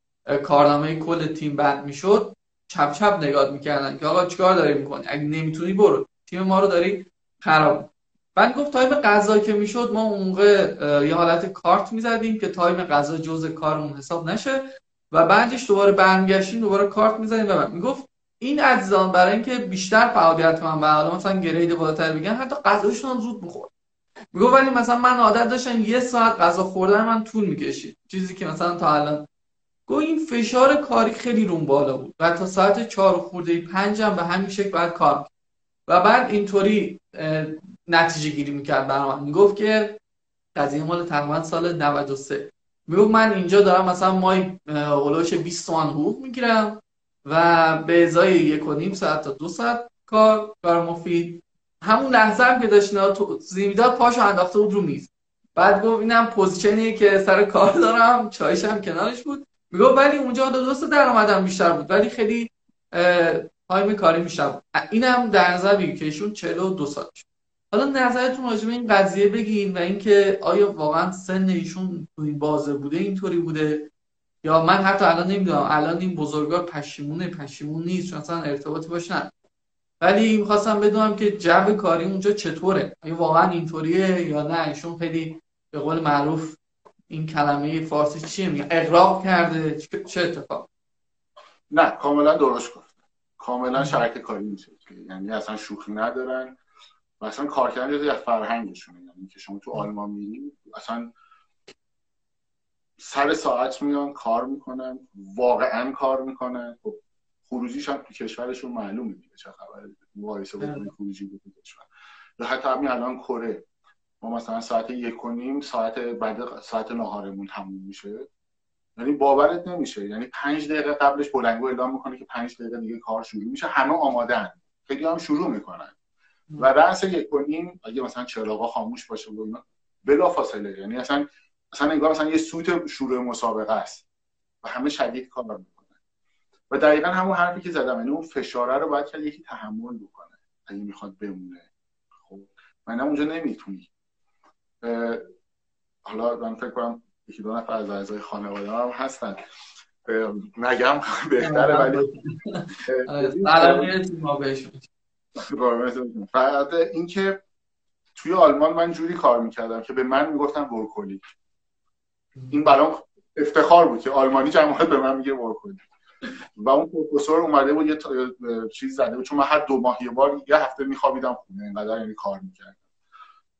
کارنامه کل تیم بند میشد، چپ چپ نگاه میکردن که آقا چیکار داری میکنی، اگه نمیتونی برو، تیم ما رو داری خراب. بعد گفت تایم غذا که میشد ما اون موقع یه حالت کارت میزدیم که تایم غذا جزء کارمون حساب نشه و بعدش دوباره برمیگشتیم دوباره کارت میزدیم. و میگفت این عزیزان برای اینکه بیشتر فعالیت من و مثلا گرید بالاتر بگیرن حتی غذاشون زود بخور. میگو ولی مثلا من عادت داشتم یه ساعت غذا خوردن من طول میکشید، چیزی که مثلا تا الان گو این فشار کاری خیلی رون بالا بود و تا ساعت 4 خورده 5 هم به همین شکل باید کار میکرد و بعد اینطوری نتیجه گیری میکرد برام. میگفت که قضیه مال تقریبا سال 93، میگفت من اینجا دارم مثلا ماهی هولوش 20 تومن حقوق میگیرم و به ازای 1.5 ساعت تا 2 ساعت کار برام مفید. همون لحظه هم که داشتن زیمیداد پاشو انداخته بود رو میز، بعد گفت اینم پوزیشنیه که سر کار دارم، چایشم کنارش بود. میگه ولی اونجا دوست درآمدم بیشتر بود ولی خیلی تایم کاری میشم. اینم در نظر بگیر که ایشون 42 سالشه. حالا نظرتون راجع به این قضیه بگین و اینکه آیا واقعا سن ایشون تو این بازه بوده، اینطوری بوده، یا من حتی الان نمیدونم الان این بزرگوار پشیمون نیست چون اصلا ارتباطی باشن، ولی می‌خواستم بدونم که جو کاری اونجا چطوره، آیا واقعا اینطوریه یا نه ایشون خیلی به قول معروف این کلمه فارسی چیه میگه اغراق کرده، چه اتفاق؟ نه کاملا درست گفت، کاملا شرکت کاری میشه، یعنی اصلا شوخی ندارن و اصلا کار کردن یه فرهنگشونه، یعنی که شما تو آلمان میرید اصلا سر ساعت میان کار میکنن، واقعا کار میکنن. خب خروجیش هم تو کشورشون معلومه دیگه، چه خبره مقایسه بکنید خروجی تو کشور. یا حتی همین الان کره ما مثلا ساعت 1:30 ساعت بعد ساعت ناهارمون تموم میشه، یعنی باورت نمیشه، یعنی 5 دقیقه قبلش بلنگو اعلام میکنه که 5 دقیقه دیگه کار شروع میشه، همه آمادن، خیلی هم شروع میکنن و رأس 1:30 اگه مثلا چراغا خاموش باشه بلافاصله، یعنی اصلا انگار مثلا یه سوت شروع مسابقه است و همه شدید کار میکنن. و دقیقاً همون حرفی که زدم، یعنی اون فشاره رو باید یکی تحمل بکنه اگه میخواد بمونه. خب من اونجا نمیتونی. حالا من فکر کنم یکی دو نفر از اعضای خانواده هم هستن، نگم بهتره، ولی فقط این که توی آلمان من جوری کار میکردم که به من میگفتن ورکولیک. این برام افتخار بود که آلمانی جماعت به من میگه ورکولیک و اون پروفسور اومده بود یه چیز زده بود، چون من هر 2 ماه یه بار یه هفته میخوابیدم خونه، اینقدر یعنی کار میکردم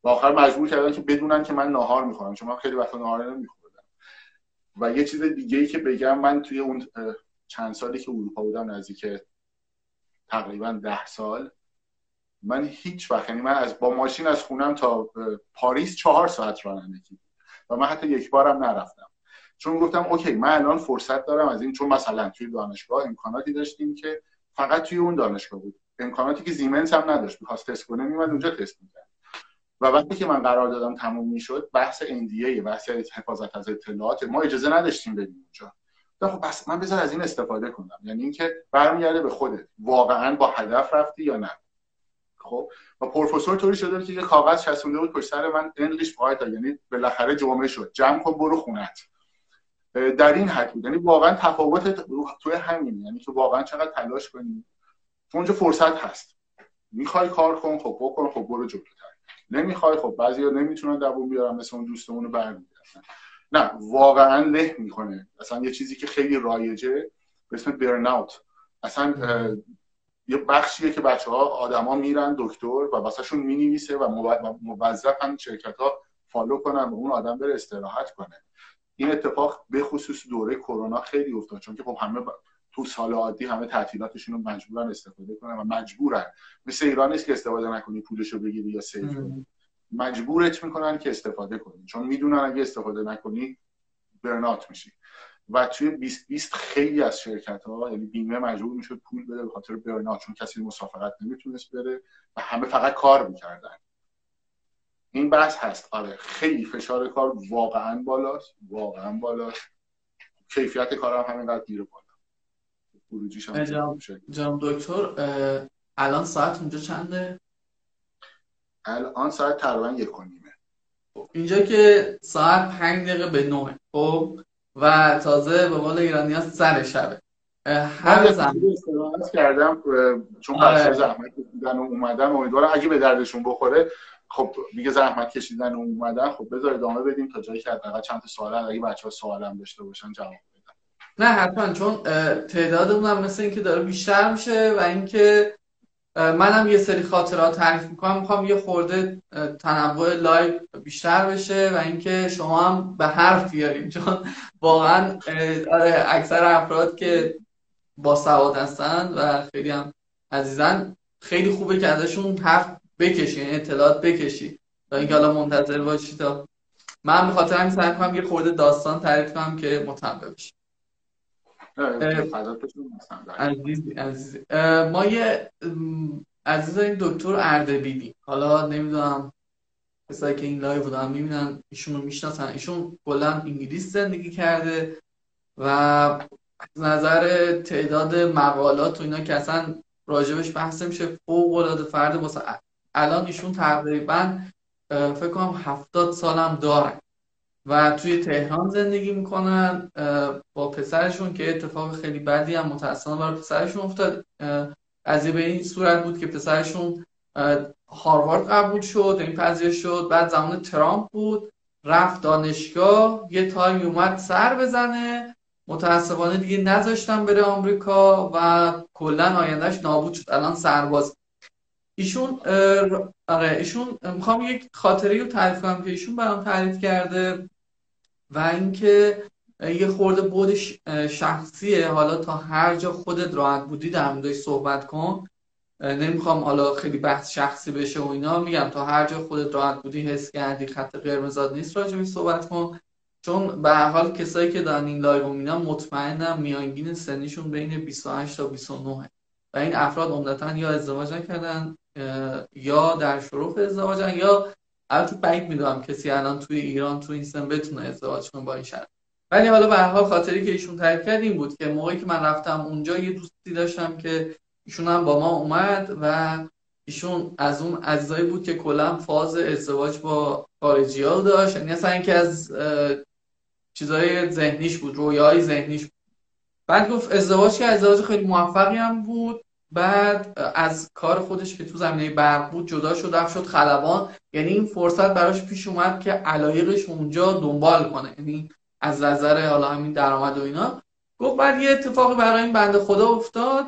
و آخر مجبور کردن که بدونن که من ناهار میخورم، چون من خیلی وقتا ناهار نمیخوردم. و یه چیز دیگه ای که بگم، من توی اون چند سالی که اروپا بودم، نزدیک تقریبا 10 سال، من هیچ وقت، یعنی من از با ماشین از خونم تا پاریس 4 ساعت رانندگی و من حتی یک بارم نرفتم، چون گفتم اوکی من الان فرصت دارم از این، چون مثلا توی دانشگاه امکاناتی داشتیم که فقط توی اون دانشگاه بود، امکاناتی که زیمنس هم نداشت، می‌خواست تست کنه میومد اونجا تست می‌کرد. و وقتی که من قرار دادم تموم میشد، بحث NDA، بحث حفاظت از اطلاعات، ما اجازه نداشتیم بریم اونجا. خب بس من بذار از این استفاده کنم، یعنی اینکه برمیگرده به خودت واقعا با هدف رفتی یا نه. خب و پروفسور طوری شده بود که یه کاغذ چسبونده بود پشت سر من، انگلیش واقعا، یعنی بالاخره جمعه شد، جمع کن برو خونت. در این حد بود، یعنی واقعا تفاوت تو همین، یعنی تو واقعا چقدر تلاش کنی، تو اونجا فرصت هست، میخوای کار کن خب بکن، خب برو جلوتر. نمیخوای خب بعضیا نمیتونن دووم بیارن، مثل اون دوستمون رو برمی‌دارن، نه واقعا له میکنه. اصلا یه چیزی که خیلی رایجه به اسم برن اوت، اصلا یه بخشیه که بچه‌ها آدما میرن دکتر و واسهشون مینویسه و موظفن شرکت‌ها فالو کنن و اون آدم بره استراحت کنه. این اتفاق به خصوص دوره کرونا خیلی افتاد، چون که خب همه تو سال عادی همه تعطیلاتشون رو مجبورن استفاده کنن و مجبورن، مثل ایران نیست که استفاده نکنی پولشو بگیری یا سیو کنی، مجبورت میکنن که استفاده کنی، چون میدونن اگه استفاده نکنی برنات میشی. و توی 2020 خیلی از شرکت‌ها، یعنی بیمه مجبور میشد پول بده به خاطر برنات، چون کسی مسافرت نمیتونست بره و همه فقط کار میکردن. این بحث هست. آره خیلی فشار کار واقعا بالاست، واقعا بالاست. کیفیت کارم همینقدر دیر بالا. جناب دکتر الان ساعت اونجا چنده؟ الان ساعت تقریبا 1:30. اینجا که ساعت 5 دقیقه به 9، خب و تازه به قول ایرانی‌ها سر شبه. هر زحمت استراحت کردم چون بچه‌ها زحمت کشیدن و اومدم، امیدوارم اگه به دردشون بخوره، خب میگه زحمت کشیدن و اومدن، خب بذار ادامه بدیم تا جایی که حداقل چند تا سوال اگه بچه‌ها سوال هم داشته باشن جواب. نه حتما، چون تعدادمون هم مثل این که داره بیشتر میشه و اینکه منم یه سری خاطرات تعریف میکنم، میخوام یه خورده تنوع لایو بیشتر بشه و اینکه شما هم به حرف بیاریم، چون واقعا اکثر افراد که با سواد هستن و خیلی هم عزیزن، خیلی خوبه که ازشون حرف بکشی، اطلاعات بکشی تا اینکه حالا منتظر باشی تا من بخاطر همین سعی کنم یه خورده داستان تعریف کنم که متنوع بشه. عزیز ما یه عزیز داریم دکتر اردبیلی، حالا نمیدونم کسایی که این لایو بودن میبینن ایشون رو میشناسن، ایشون کلا انگلیس زندگی کرده و از نظر تعداد مقالات و اینا که اصلا راجبش بحث میشه فوق‌العاده فرد باشه. الان ایشون تقریبا فکر کنم 70 سالم دارن و توی تهران زندگی میکنن با پسرشون که اتفاق خیلی بدی هم متأسفانه برای پسرشون افتاد. از به این صورت بود که پسرشون هاروارد قبول شد، این پذیرش شد، بعد زمان ترامپ بود رفت دانشگاه، یه تایم اومد سر بزنه، متأسفانه دیگه نذاشتن بره آمریکا و کلا آیندهش نابود شد. الان سرباز. ایشون میخوام یک خاطره رو تعریف کنم که ایشون برام تعریف کرده و اینکه یه خورده بعد شخصیه، حالا تا هر جا خودت راحت بودی در موردش صحبت کن، نمیخوام حالا خیلی بحث شخصی بشه و اینا، میگم تا هر جا خودت راحت بودی حس کردی خط قرمزات نیست راجبش صحبت کن، چون به هر حال کسایی که دارن این لایو میبینن مطمئنم میانگین سنیشون بین 28 تا 29 و این افراد عمدتاً یا ازدواج نکردن یا در شروع ازدواجن، یا البته بعید میدونم کسی الان توی ایران توی این سن بتونه ازدواج کنه با این شرط. ولی حالا به هر حال خاطری که ایشون تعریف کرد این بود که موقعی که من رفتم اونجا یه دوستی داشتم که ایشون هم با ما اومد و ایشون از اون عزیزایی بود که کلا فاز ازدواج با خارجی‌ها داشت، یعنی اصلا اینکه از چیزای ذهنیش بود، رویاهای ذهنیش بود. بعد گفت ازدواج که ازدواج خیلی موفقی هم بود، بعد از کار خودش که تو زمینه برق بود جدا شد، رفت شد خلبان، یعنی این فرصت براش پیش اومد که علایقش اونجا دنبال کنه، یعنی از نظر حالا همین درآمد و اینا. گفت بعد یه اتفاقی برای این بنده خدا افتاد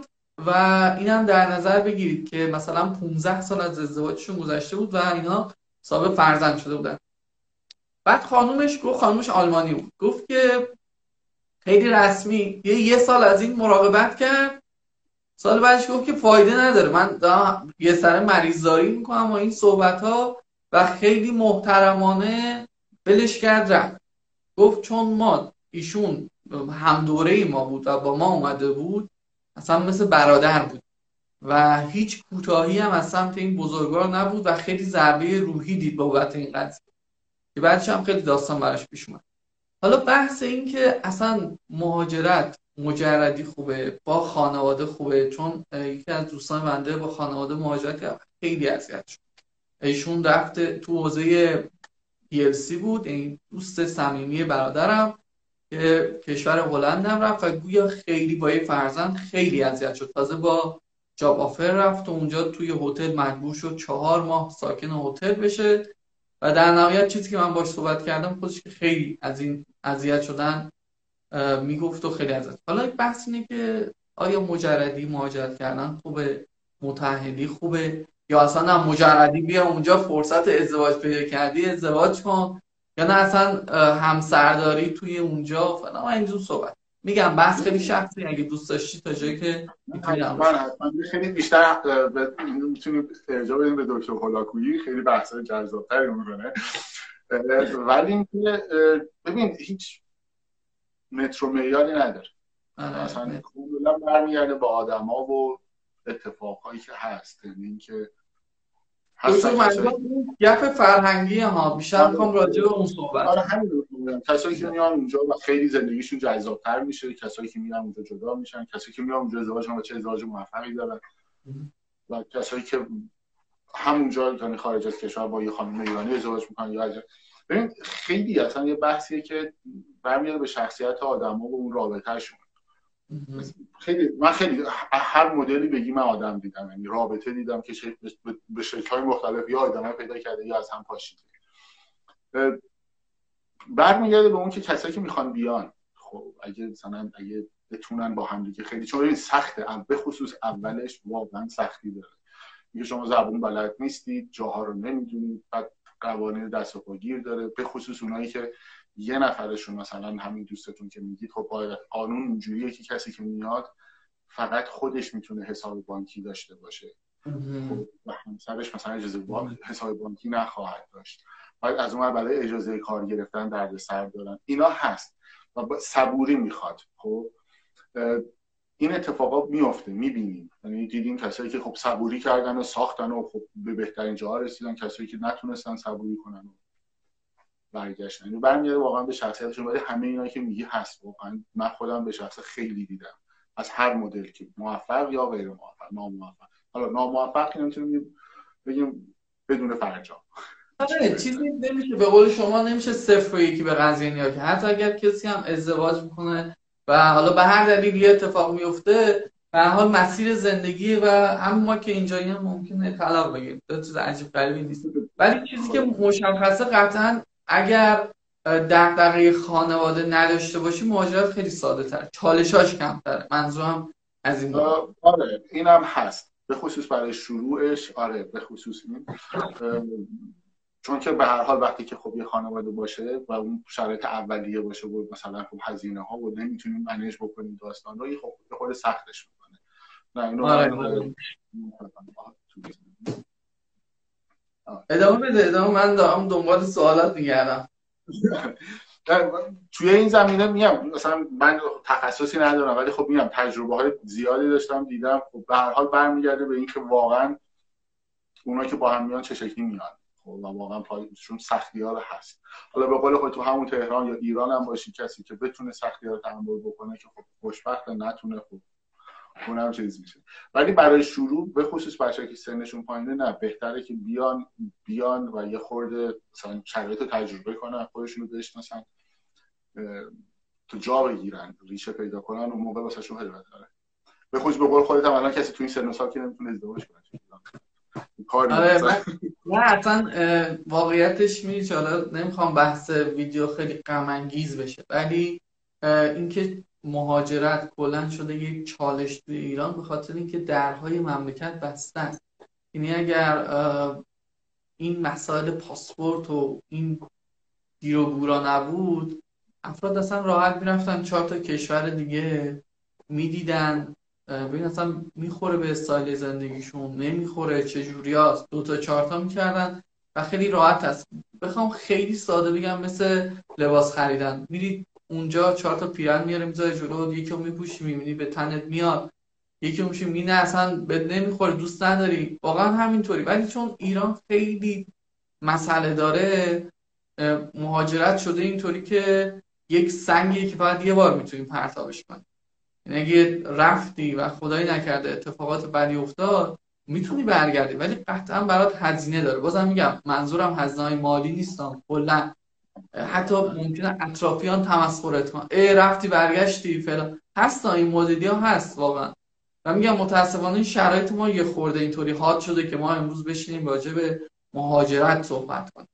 و اینم در نظر بگیرید که مثلا 15 سال از ازدواجشون گذشته بود و اینا صاحب فرزند شده بودن. بعد خانومش گفت، خانومش آلمانی بود، گفت که خیلی رسمی یه سال از این مراقبت کرد، سال بعدش گفت که فایده نداره، من دارم یه سر مریضداری میکنم و این صحبت ها و خیلی محترمانه بلش کرد رفت. گفت چون ما ایشون همدوره ما بود و با ما اومده بود اصلا مثل برادر بود و هیچ کوتاهی هم از سمت این بزرگوار نبود و خیلی ضربه روحی دید بابت این قضیه که بعدش هم خیلی داستان براش پیش اومد. حالا بحث این که اصلا مهاجرت مجردی خوبه با خانواده خوبه، چون یکی از دوستان بنده با خانواده مهاجرت کرد خیلی اذیت شد. ایشون رفته تو حوزه پی‌ال‌سی بود، این دوست صمیمی برادرم که کشور هلند هم رفت و گویا خیلی با یه فرزند خیلی اذیت شد، تازه با جاب آفر رفت و اونجا توی هتل مجبور شد 4 ماه ساکن هتل بشه و در نهایت چیزی که من باش صحبت کردم خودش که خیلی از این اذیت شدن میگفت و خیلی اذیت. حالا یک بحث اینه که آیا مجردی مهاجرت کردن خوبه، متأهلی خوبه، یا اصلا نه مجردی بیا اونجا فرصت ازدواج پیدا کردی ازدواج کن، یا نه اصلا همسرداری توی اونجا فلان و اینجور صحبت. میگم بحث خیلی شخصی، اگه دوست داشتی تا جایی که من خیلی بیشتر میتونیم ارجاع بدیم به دکتر هولاکویی، خیلی بحثای جذاب‌تری می‌کنه. ولی اینکه ببین هیچ مترو معیاری نداره، اصلا کلا برمیگرده به آدما و اتفاقایی که هست، یعنی اینکه اصلا مثلا گپ فرهنگی ها بیشتر میخوام راجع به اون صحبت. آره همین رو میگم، کسایی که میان اونجا و خیلی زندگیشون جذاب‌تر میشه، کسایی که میان اونجا جدا میشن، کسایی که میان اونجا ازدواج میکنن و چه ازدواج موفقی دارن و کسایی که همونجا دانه خارج از کشور با یه خانم ایرانی ازدواج میکنن یا عجب. ببین خیلی اصلا یه بحثیه که برمیاد به شخصیت آدما و اون رابطه‌شون. خیلی من خیلی هر مدلی بگی من آدم دیدم، یعنی رابطه دیدم که به شکل‌های مختلف یا آدم‌ها پیدا کرده یا از هم پاشیده. برمیگرده به اون که کسایی که میخوان بیان، خب اگه مثلا اگه بتونن با هم دیگه خیلی، چون سخته به خصوص اولش واقعا سختی داره. میگه شما زبون بلد نیستید، جاها رو نمیدونید، بعد قوانین دست و پاگیر داره، به خصوص اونایی که یه نفرشون مثلا همین دوستتون که میگید خب قانون اینجوریه که کسی که میاد فقط خودش میتونه حساب بانکی داشته باشه و همسرش مثلا اجازه حساب بانکی نخواهد داشت، باید از اون برای اجازه کار گرفتن دردسر دارن، اینا هست و صبوری میخواد. خب این اتفاقا میفته، میبینیم، یعنی دیدیم کسایی که خب صبوری کردن و ساختن و خب به بهترین جاها رسیدن، کسایی که نتونستن صبوری کنن و برگشتن. اینو برمیاره واقعا به شخصیتشون. ولی همه اینا که میگی هست، واقعا من خودم به شخص خیلی دیدم از هر مدل که موفق یا غیر موفق، ناموفق. حالا ناموفق که نمیتونیم بگیم بدون فرجام. آره چیزی نمیشه، به قول شما نمیشه صفر یکی به قضیه نیا که حتی اگر کسی هم ازدواج میکنه و حالا به هر دلیلی اتفاق میفته، به هر حال مسیر زندگی و هم ما که اینجایی هم ممکنه خلاف بگیریم، دو چیز عجیب غریبی نیست. ولی چیزی که مشخصه قطعاً اگر دغدغه خانواده نداشته باشی مهاجرت خیلی ساده تر، چالشاش کمتره. منظورم از این بود. آره اینم هست، به خصوص برای شروعش. آره به خصوص این، چون که به هر حال وقتی که خب یه خانواده باشه و اون شرایط اولیه باشه و مثلا خب هزینه ها و نمیتونیم منیج بکنیم داستان رو، خب یه خورده سختش میکنه. نه اینو آره. ادامه بده، ادامه. من دارم دنبال سوالات میگردم توی این زمینه. میگم مثلا من تخصصی ندارم، ولی خب میگم تجربه های زیادی داشتم، دیدم. خب به هر حال برمیگرده به اینکه واقعا اونا که با هم میان چه شکلی میان. خب واقعا پایشون سختی‌ها هست. حالا به قول خود تو همون تهران یا ایران هم باشی، کسی که بتونه سختی‌ها رو تحمل بکنه که خب خوشبخت، نتونه خب اونم چیز میشه. ولی برای شروع به خصوص بچه‌ها که سنشون پایینه، نه بهتره که بیان و یه خورده مثلا شرایط رو تجربه کنن، خودشون رو بشناسن، تو جا بگیرن، ریشه پیدا کنن و موقع واسهشون خیلی بهتره. به خصوص به قول خودت هم الان کسی تو این سن و سال که نمیتونه ازدواج کنه. آره نه اصلا واقعیتش حالا نمیخوام بحث ویدیو خیلی غم انگیز بشه، ولی اینکه مهاجرت کلا شده یک چالش در ایران به خاطر اینکه درهای مملکت بسته است. یعنی اگر این مسائل پاسپورت و این گیر و گورا نبود، افراد اصلا راحت میرفتن 4 تا کشور دیگه میدیدن، ببین اصلا میخوره به استایل زندگیشون، نمیخوره، چجوریاست، 2 تا 4 تا میکردن و خیلی راحت است. بخوام خیلی ساده بگم مثل لباس خریدن، میرید اونجا 4 تا پیرن میاره میذاره جلو، یکی رو میپوشی میبینی به تنت میاد، یکی رو میشی میبینی اصلا به نمیخوره، دوست نداری، واقعا همینطوری. ولی چون ایران خیلی مسئله داره، مهاجرت شده اینطوری که یک سنگی که فقط یه بار میتونیم پرتابش کنیم. یعنی اگه رفتی و خدایی نکرده اتفاقات بدی افتاد میتونی برگردی، ولی قطعا برات هزینه داره. بازم میگم منظورم هزینه‌های مالی نیستم، کلا حتی ممکنه اطرافیان تمسخرت کنن، رفتی برگشتی فلان، هست این مدلی ها هست واقعا. و میگم متاسفانه شرایط ما یه خورده اینطوری حاد شده که ما امروز بشینیم راجع به مهاجرت صحبت کنیم.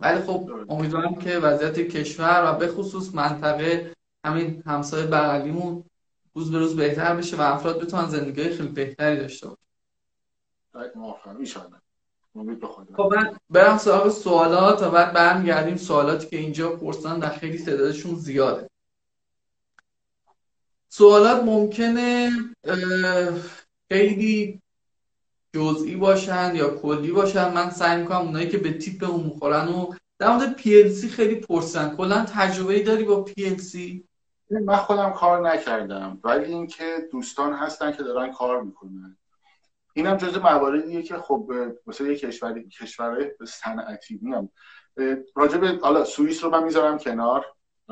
ولی خب امیدوارم که وضعیت کشور و به خصوص منطقه همین همسایه بغلیمون روز به روز بهتر بشه و افراد بتونن زندگی خیلی بهتری داشته باشن. باید موافقم ایشالا. امید به خدا. خب من برم سراغ سوالات و بعد برمیگردیم سوالاتی که اینجا پرسیدن در خیلی تعدادشون زیاده. سوالات ممکنه خیلی جزئی باشن یا کلی باشن. من سعی می‌کنم اونایی که به تیپ اون می‌خورن و در مورد PLC خیلی پرسیدن. کلاً تجربه‌ای داری با PLC؟ من خودم کار نکردم، ولی اینکه دوستان هستن که دارن کار میکنن. اینم جزء مواردیه که خب مثلا یک کشور صنعتی میام. راجع به حالا سوئیس رو من میذارم کنار،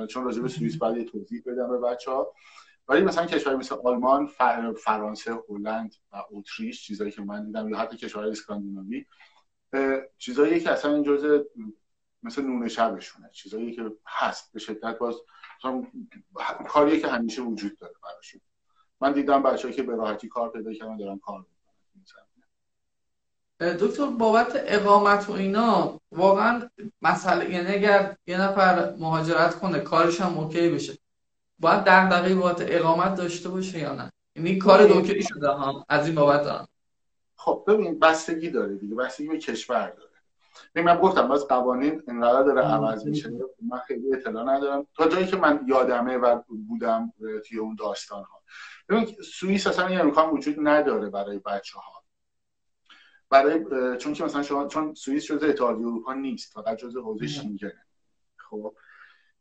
چون راجع به سوئیس بعد یه توضیح بدم به بچه‌ها. ولی مثلا کشور مثل آلمان، فرانسه، هلند و اتریش، چیزایی که من دیدم، یا حتی کشورهای اسکاندیناوی، چیزایی که اصلا جزء مثلا نون شبشونه، چیزایی که هست به شدت، باز کاریه که همیشه وجود داره براشون. من دیدم بچه‌ای که به راحتی کار پیدا کردن دارن کار می‌کنن. دکتر بابت اقامت و اینا واقعا مسئله، یعنی اگر یه نفر مهاجرت کنه کارش هم اوکی بشه، باید دغدغه بابت اقامت داشته باشه یا نه؟ یعنی کار دوکری شده هم از این بابت دارم. خب ببین بستگی داره دیگه، بستگی به کشور داره. من گفتم باز قوانین انقدر داره عوض میشه، من خیلی اطلاع ندارم تا جایی که من یادمه و بودم توی اون داستان ها. ببین سوئیس اصلا این امکان وجود نداره برای بچه‌ها، برای چون که مثلا شما چون سوئیس جزء اتحادیه اروپا نیست، فقط جزء حوزه شنگنه. خب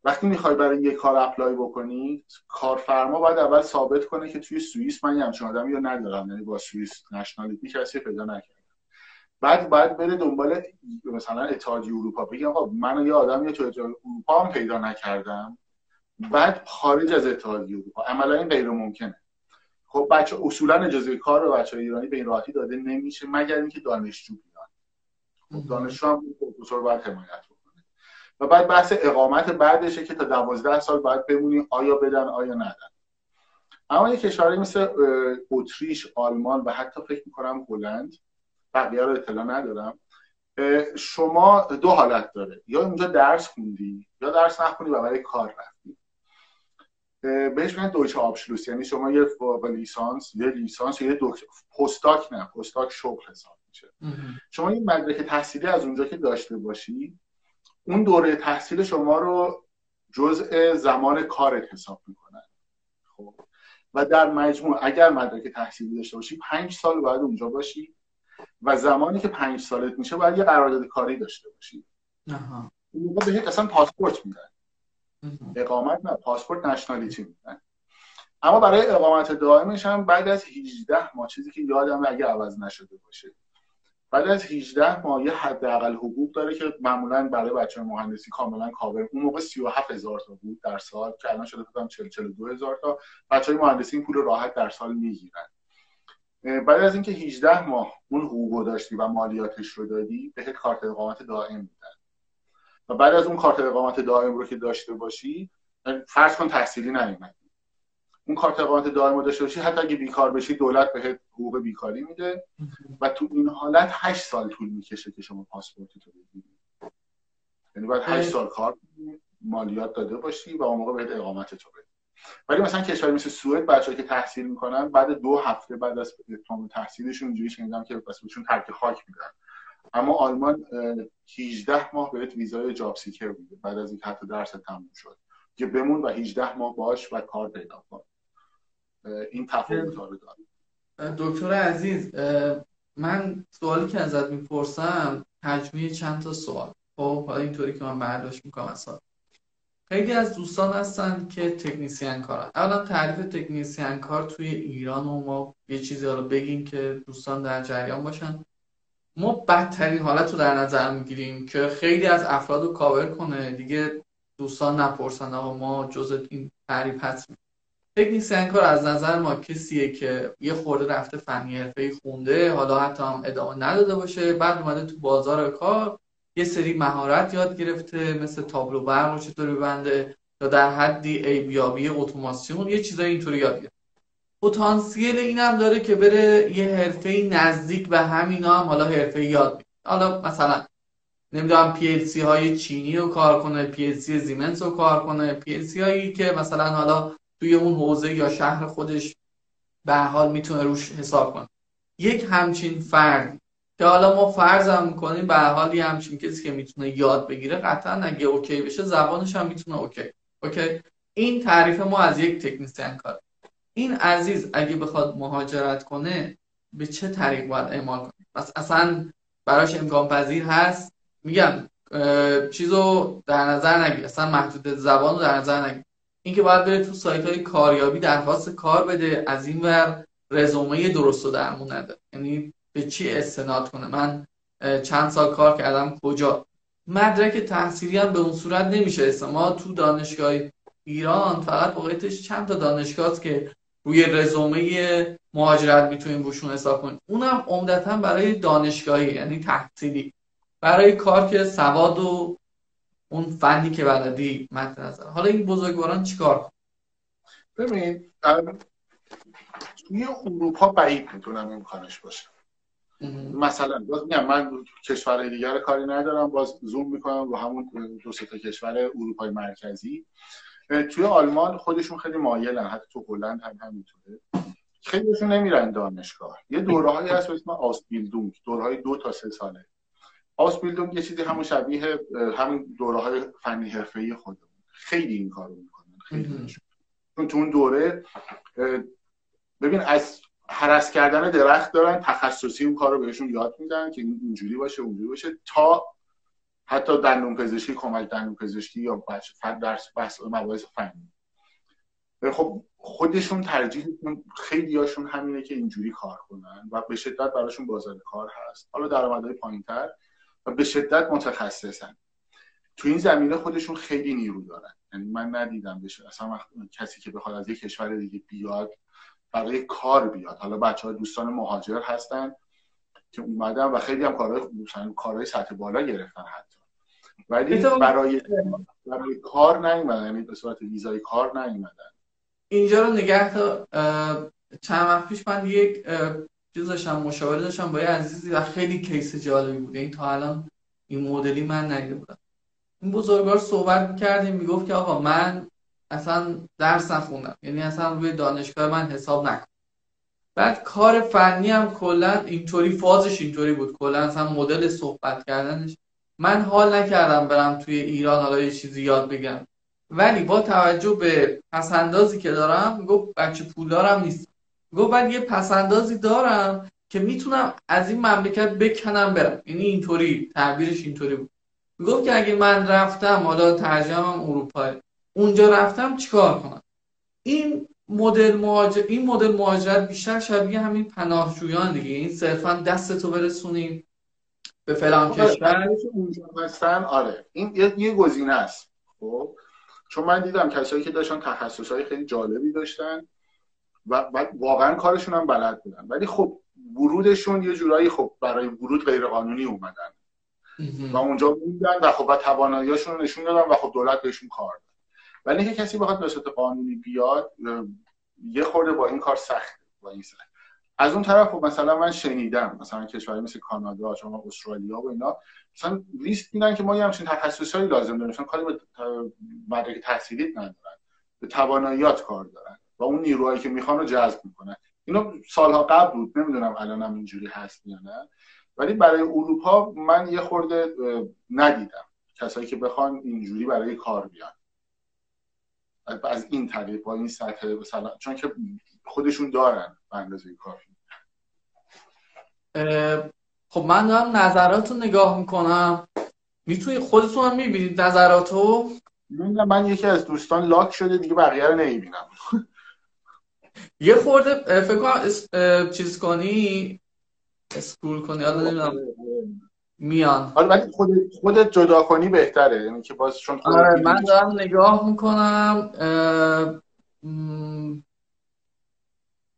وقتی میخوای برای یه کار اپلای بکنی، کارفرما باید اول ثابت کنه که توی سوئیس من همچین آدمی رو ندارم، یعنی با سوئیس نشنالیتی کسی پیدا نکردم. بعد باید بره دنبال مثلا اتحادیه اروپا، بگم آقا من یه آدمی تو اتحادیه اروپا هم پیدا نکردم، بعد خارج از اتحادیه اروپا. عملا این غیر ممکنه. خب بچه اصولا اجازه کار به بچه‌های ایرانی به این راحتی داده نمیشه مگر اینکه دانشجو بیان. خب دانشجو هم پروفسور باید حمایت بکنه. و بعد بحث اقامت بعدشه که تا 12 سال باید بمونی، آیا بدن آیا ندن. اما یک کشوری مثل اتریش، آلمان و حتی فکر می‌کنم هلند، بقیه رو اطلاع ندارم، شما دو حالت داره، یا اونجا درس خوندی یا درس نخوندی و برای کار رفتی. بهش میگن دویچه آبشلوس، یعنی شما یه لیسانس یا دکتر پستاک، نه پستاک شغل حساب میشه. شما این مدرک تحصیلی از اونجا که داشته باشی، اون دوره تحصیل شما رو جزء زمان کارت حساب میکنن. خب و در مجموع اگر مدرک تحصیلی داشته باشی 5 سال باید اونجا باشی و زمانی که 5 سالت میشه باید یه قرارداد کاری داشته باشی. اون موقع بهت اصلا پاسپورت میدن. اقامت نه، پاسپورت نشنالیتی میدن. اما برای اقامت دائمش هم بعد از 18 ماه، چیزی که یادم اگه عوض نشده باشه، بعد از 18 ماه یه حداقل حقوق داره که معمولا برای بچه‌های مهندسی کاملا کاور. اون موقع 37000 تا بود در سال، که الان شده فکر کنم 42000 تا. بچه‌های مهندسی این پول راحت در سال میگیرن. بعد از اینکه 18 ماه اون حقوقو داشتی و مالیاتش رو دادی، بهت کارت اقامت دائم میدن. و بعد از اون کارت اقامت دائم رو که داشته باشی، فرض کن تحصیلی نیومدی، اون کارت اقامت دائم رو داشته باشی، حتی اگه بیکار بشی دولت بهت حقوق بیکاری میده. و تو این حالت 8 سال طول میکشه که شما پاسپورتت رو بگیری، یعنی بعد 8 سال کار مالیات داده باشی و اون موقع بهت اقامتت رو بده. ولی مثلا کشور مثل سوئد بچه‌ای که تحصیل میکنن بعد 2 هفته بعد از اتمام تحصیلشون اونجوری شنیدم که بهشون ترک خاک میدن. اما آلمان 18 ماه بهت ویزای جاب سیکر میده بعد از اینکه حتی درس تموم شد، که بمون و 18 ماه باش و کار پیدا کن. این تفاوت‌ها رو داره. دکتر عزیز، من سوالی که ازت میپرسم تجمعی چند تا سوال، خب اینطوری که من برداشت میکنم اصلا خیلی از دوستان هستن که تکنیسیان کارن. اولا تعریف تکنیسیان کار توی ایران و ما یه چیزی رو بگیم که دوستان در جریان باشن. ما بدترین حالت رو در نظر میگیریم که خیلی از افراد رو کاور کنه دیگه، دوستان نپرسن آقا ما جزء این تعریف هستیم. تکنیسیان کار از نظر ما کسیه که یه خورده رفته فنی حرفه‌ای خونده، حالا حتی هم ادامه نداده باشه، بعد اومده تو بازار کار یه سری مهارت یاد گرفته مثل تابلو برق چطوری بنده یا در حدی ایبیابی اتوماسیون، یه چیزای اینطوری یاد گرفته. پتانسیل اینم داره که بره یه حرفه‌ای نزدیک به همینا هم حالا حرفه‌ای یاد بگیره. حالا مثلا نمیدونم پی ال سی های چینی رو کار کنه، پی ال سی زیمنس رو کار کنه، پی ال سی هایی که مثلا حالا توی اون حوزه یا شهر خودش به حال میتونه روش حساب کنه. یک همچین فرد که حالا ما فرضم میکنیم به حال یه همچین کسی که میتونه یاد بگیره، قطعا اگه اوکی بشه زبانش هم میتونه اوکی. این تعریف ما از یک تکنیسیان کار. این عزیز اگه بخواد مهاجرت کنه به چه طریق باید اعمال کنه؟ بس اصلا براش امکان پذیر هست؟ میگم چیزو در نظر نگیر، اصلا محدود زبانو در نظر نگیر، اینکه باید بره تو سایت‌های کاریابی درخواست کار بده، از این ور رزومه درست و درمون نده، یعنی به چی استناد کنه؟ من چند سال کار کردم کجا؟ مدرک تحصیلی هم به اون صورت نمیشه استناد. تو دانشگاه ایران فقط واقعیتش چند تا دانشگاه هست که روی رزومه مهاجرت میتونیم روشون حساب کنیم، اونم عمدتاً برای دانشگاهی، یعنی تحصیلی. برای کار که سواد و اون فنی که بلدی مد نظر. حالا این بزرگواران چیکار کنن؟ ببین توی اروپا بعید میتونم امکانش باشه. مثلا باز میگم من کشورهای دیگر کاری ندارم، باز زوم میکنم رو همون 2 تا کشور اروپای مرکزی. توی آلمان خودشون خیلی مایلن، حتی تو هلند هم همینطوره، خیلیشون نمیرن دانشگاه. یه دوره‌هایی هست به اسم آسبیلدونگ، دوره‌های 2 تا 3 ساله. آسبیلدونگ یه چیزی همون شبیه همین دوره‌های فنی حرفه‌ای خودمون. خیلی این کارو می‌کنن، خیلی. چون تو اون دوره ببین از هرس کردن درخت دارن، تخصصی اون کارو بهشون یاد میدن که اینجوری باشه اونجوری باشه، تا حتی دندون پزشکی، کمک دندون پزشکی یا بچه درس بحث مباحث فنی. خب خودشون ترجیح میکنن، خیلی هاشون همینه که اینجوری کار کنن و به شدت براشون بازار کار هست. حالا درآمدهای پایین‌تر و به شدت متخصصن. تو این زمینه خودشون خیلی نیرو دارن. یعنی من ندیدم بشه اصلا کسی که بخواد از یک کشور دیگه بیاد برای کار بیاد. حالا بچه‌ها دوستان مهاجر هستن که اومدن و خیلی هم کارهای سطح بالا گرفتن حتی، ولی برای کار نیومدن، یعنی به صورت ویزای کار نیومدن. اینجا رو نگه تا چند وقت پیش من یک چیز داشتم، مشاوره داشتم با یه عزیزی و خیلی کیس جالبی بوده. این تا الان این مدلی من ندیده بودم. این بزرگوار صحبت می‌کردیم، میگفت که آقا من اصلا درس نخوندم، یعنی اصلا روی دانشگاه من حساب نکن. بعد کار فنی هم کلا اینطوری، فازش اینطوری بود، کلا اصلا مدل صحبت کردنش. من حال نکردم برم توی ایران حالا یه چیزی یاد بگم، ولی با توجه به پسندازی که دارم، گفت بچه پولدارم نیست، گفت من یه پسندازی دارم که میتونم از این مملکت بکنم برم. یعنی اینطوری تعبیرش اینطوری بود. گفت که اگه من رفتم، حالا ترجمه‌ام اروپایی، اونجا رفتم چیکار کنم؟ این مدل مهاجرت بیشتر شبیه همین پناهجویان دیگه. این صرفا دستتو برسونیم به فلان کشور که اونجا هستن. آره این یه گزینه است. خب چون من دیدم کسایی که داشتن تخصص‌های خیلی جالبی داشتن و واقعا کارشون هم بلد بودن، ولی خب ورودشون یه جورایی خب برای ورود غیر قانونی اومدن و اونجا موندن و خب توانایی‌هاشون رو نشون دادن و خب دولت بهشون کار داد. ولی اینکه کسی بخواد به صورت قانونی بیاد، یه خورده با این کار سخته. با این سخت. از اون طرف خب مثلا من شنیدم مثلا کشوری مثل کانادا، چون استرالیا و اینا مثلا لیست میدن که ما یه همچین تخصصایی لازم داریم، مثلا کاری به مدرک تحصیلی ندارن، به تواناییات کار دارن و اون نیروهایی که میخوان رو جذب میکنن. اینا سالها قبل بود، نمیدونم الانم اینجوری هست یا نه، ولی برای اروپا من یه خورده ندیدم کسایی که بخوان اینجوری برای کار بیان از این طریق با این سطح، مثلا چون که خودشون دارن به اندازه کافی. خب من دارم نظراتو نگاه میکنم، میتونی خودتون هم میبینید نظراتو؟ میبینم. من یکی از دوستان لاک شده دیگه، بقیه رو نمیبینم. یه خورده فکر کنم چیز کنی، اسکرول کنی، حالا نمیدونم میان. حالا ولی خودت جدا کنی بهتره، یعنی که باز چون من دارم نگاه میکنم.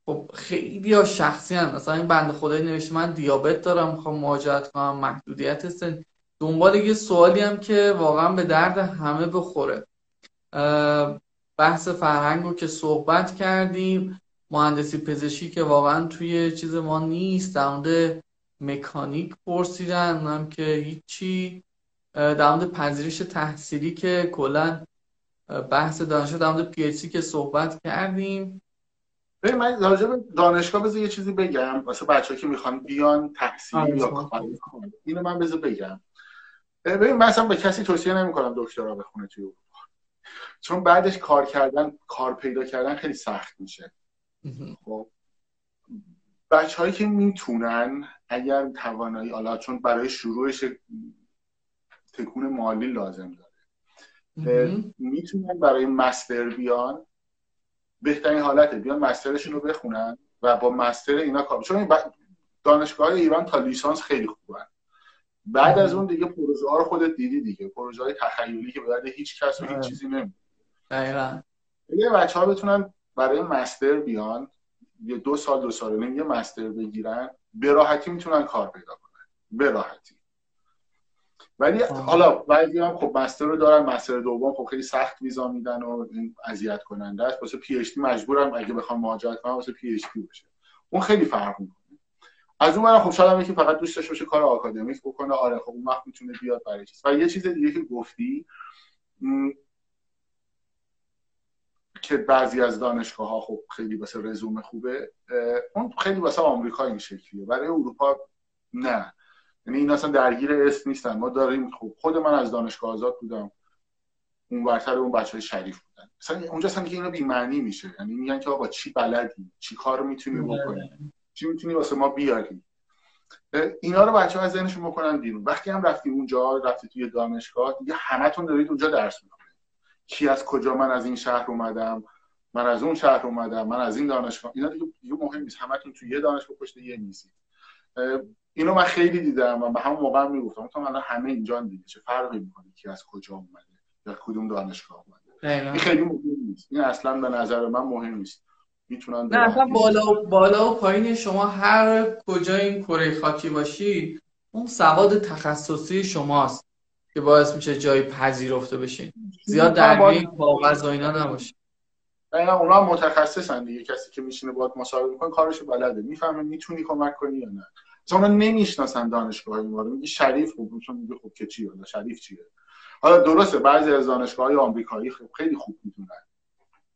خب خیلی ها شخصی هم، مثلا این بنده خدایی نوشته من دیابت دارم، میخوام مهاجرت کنم، محدودیت سن، دنبال یه سوالی هم که واقعا به درد همه بخوره. بحث فرهنگو که صحبت کردیم، مهندسی پزشکی که واقعا توی چیز ما نیست. در مورد مکانیک پرسیدن، اونم که هیچی. در مورد پذیرش تحصیلی که کلا بحث دانشگاه، در مورد پی اچ دی که صحبت کردیم. ببین من راجع به دانشگاه بذار یه چیزی بگم واسه بچه‌ها که میخوان بیان تحصیل یا کار کنن. اینو من بذار بگم. ببین من اصلا به کسی توصیه نمی‌کنم دکترا بخونه توی اروپا، چون بعدش کار پیدا کردن خیلی سخت میشه. خب بچه‌هایی که میتونن، اگر توانایی، حالا چون برای شروعش تکون مالی لازم داره، میتونن برای مستر بیان. بهترین حالته بیان مسترشون رو بخونن و با مستر اینا کار، چون دانشگاه ایران تا لیسانس خیلی خوبن. بعد از اون دیگه پروژه ها رو خودت دیدی دیگه، پروژه های تخیلی که بعد هیچ کس و هیچ چیزی نمیدونه. دقیقاً. اگه بچه‌ها بتونن برای مستر بیان، یه 2 سال 2.5 سال یه مستر بگیرن، به راحتی میتونن کار پیدا کنن، به راحتی. ولی حالا بعضی هم خب مستر رو دارن، مستر دوم خب خیلی سخت ویزا میدن و اذیت کننده است. واسه پی اچ دی مجبورم اگه بخوام مهاجرت کنم واسه پی اچ دی بشه، اون خیلی فرق میکنه. از اون ور خب شاید هم یکی فقط دوست داشته باشه کار آکادمیک بکنه. آره خب اون وقت میتونه بیاد برای چیز. و یه چیز دیگه که گفتی، که بعضی از دانشگاه‌ها خب خیلی واسه رزومه خوبه، اون خیلی واسه آمریکا این شکلیه، برای اروپا نه، یعنی اینا اصلا درگیر اسم نیستن. ما داریم، خب خود من از دانشگاه آزاد بودم، اون ورتر اون بچهای شریف بودن، مثلا اونجا اصلا که اینا بی معنی میشه، یعنی میگن که آقا چی بلدی، چی کار میتونی بکنی، چی میتونی واسه ما بیاری، اینا رو بچه‌ها از ذهنشون بکنن بیرون. وقتی هم رفتی اونجا، رفتی توی دانشگاه، دیگه همتون دارید اونجا درس می‌خونید، کی از کجا، من از این شهر اومدم، من از اون شهر اومدم، من از این دانشگاه، اینا دیگه مهم نیست، همتون توی یه دانشگاه پشت یه میزید. اینو من خیلی دیدم و به همون موقع میگفتم تو الان همه اینجا دیگه چه فرقی می‌کنه کی از کجا اومده یا کدوم دانشگاه اومده، این خیلی مهم نیست، این اصلا به نظر من مهم نیست. نه اصلا بالا و پایین شما هر کجا این کره خاکی باشی، اون سواد تخصصی شماست که باعث میشه جایی پذیرفته بشین، زیاد درگیر کاغذ و اینا نباشین. اینا اونا متخصصن دیگه، کسی که میشینه باهات مصاحبه میکنه کارشو بلده، میفهمه میتونی کمک کنی یا نه. اصلا اونا نمیشناسن دانشگاه ما رو، میگه شریف خوب، چون میگه خب که چی، حالا شریف چیه. حالا درسته بعضی از دانشگاه‌های آمریکایی خیلی خوب میدونن،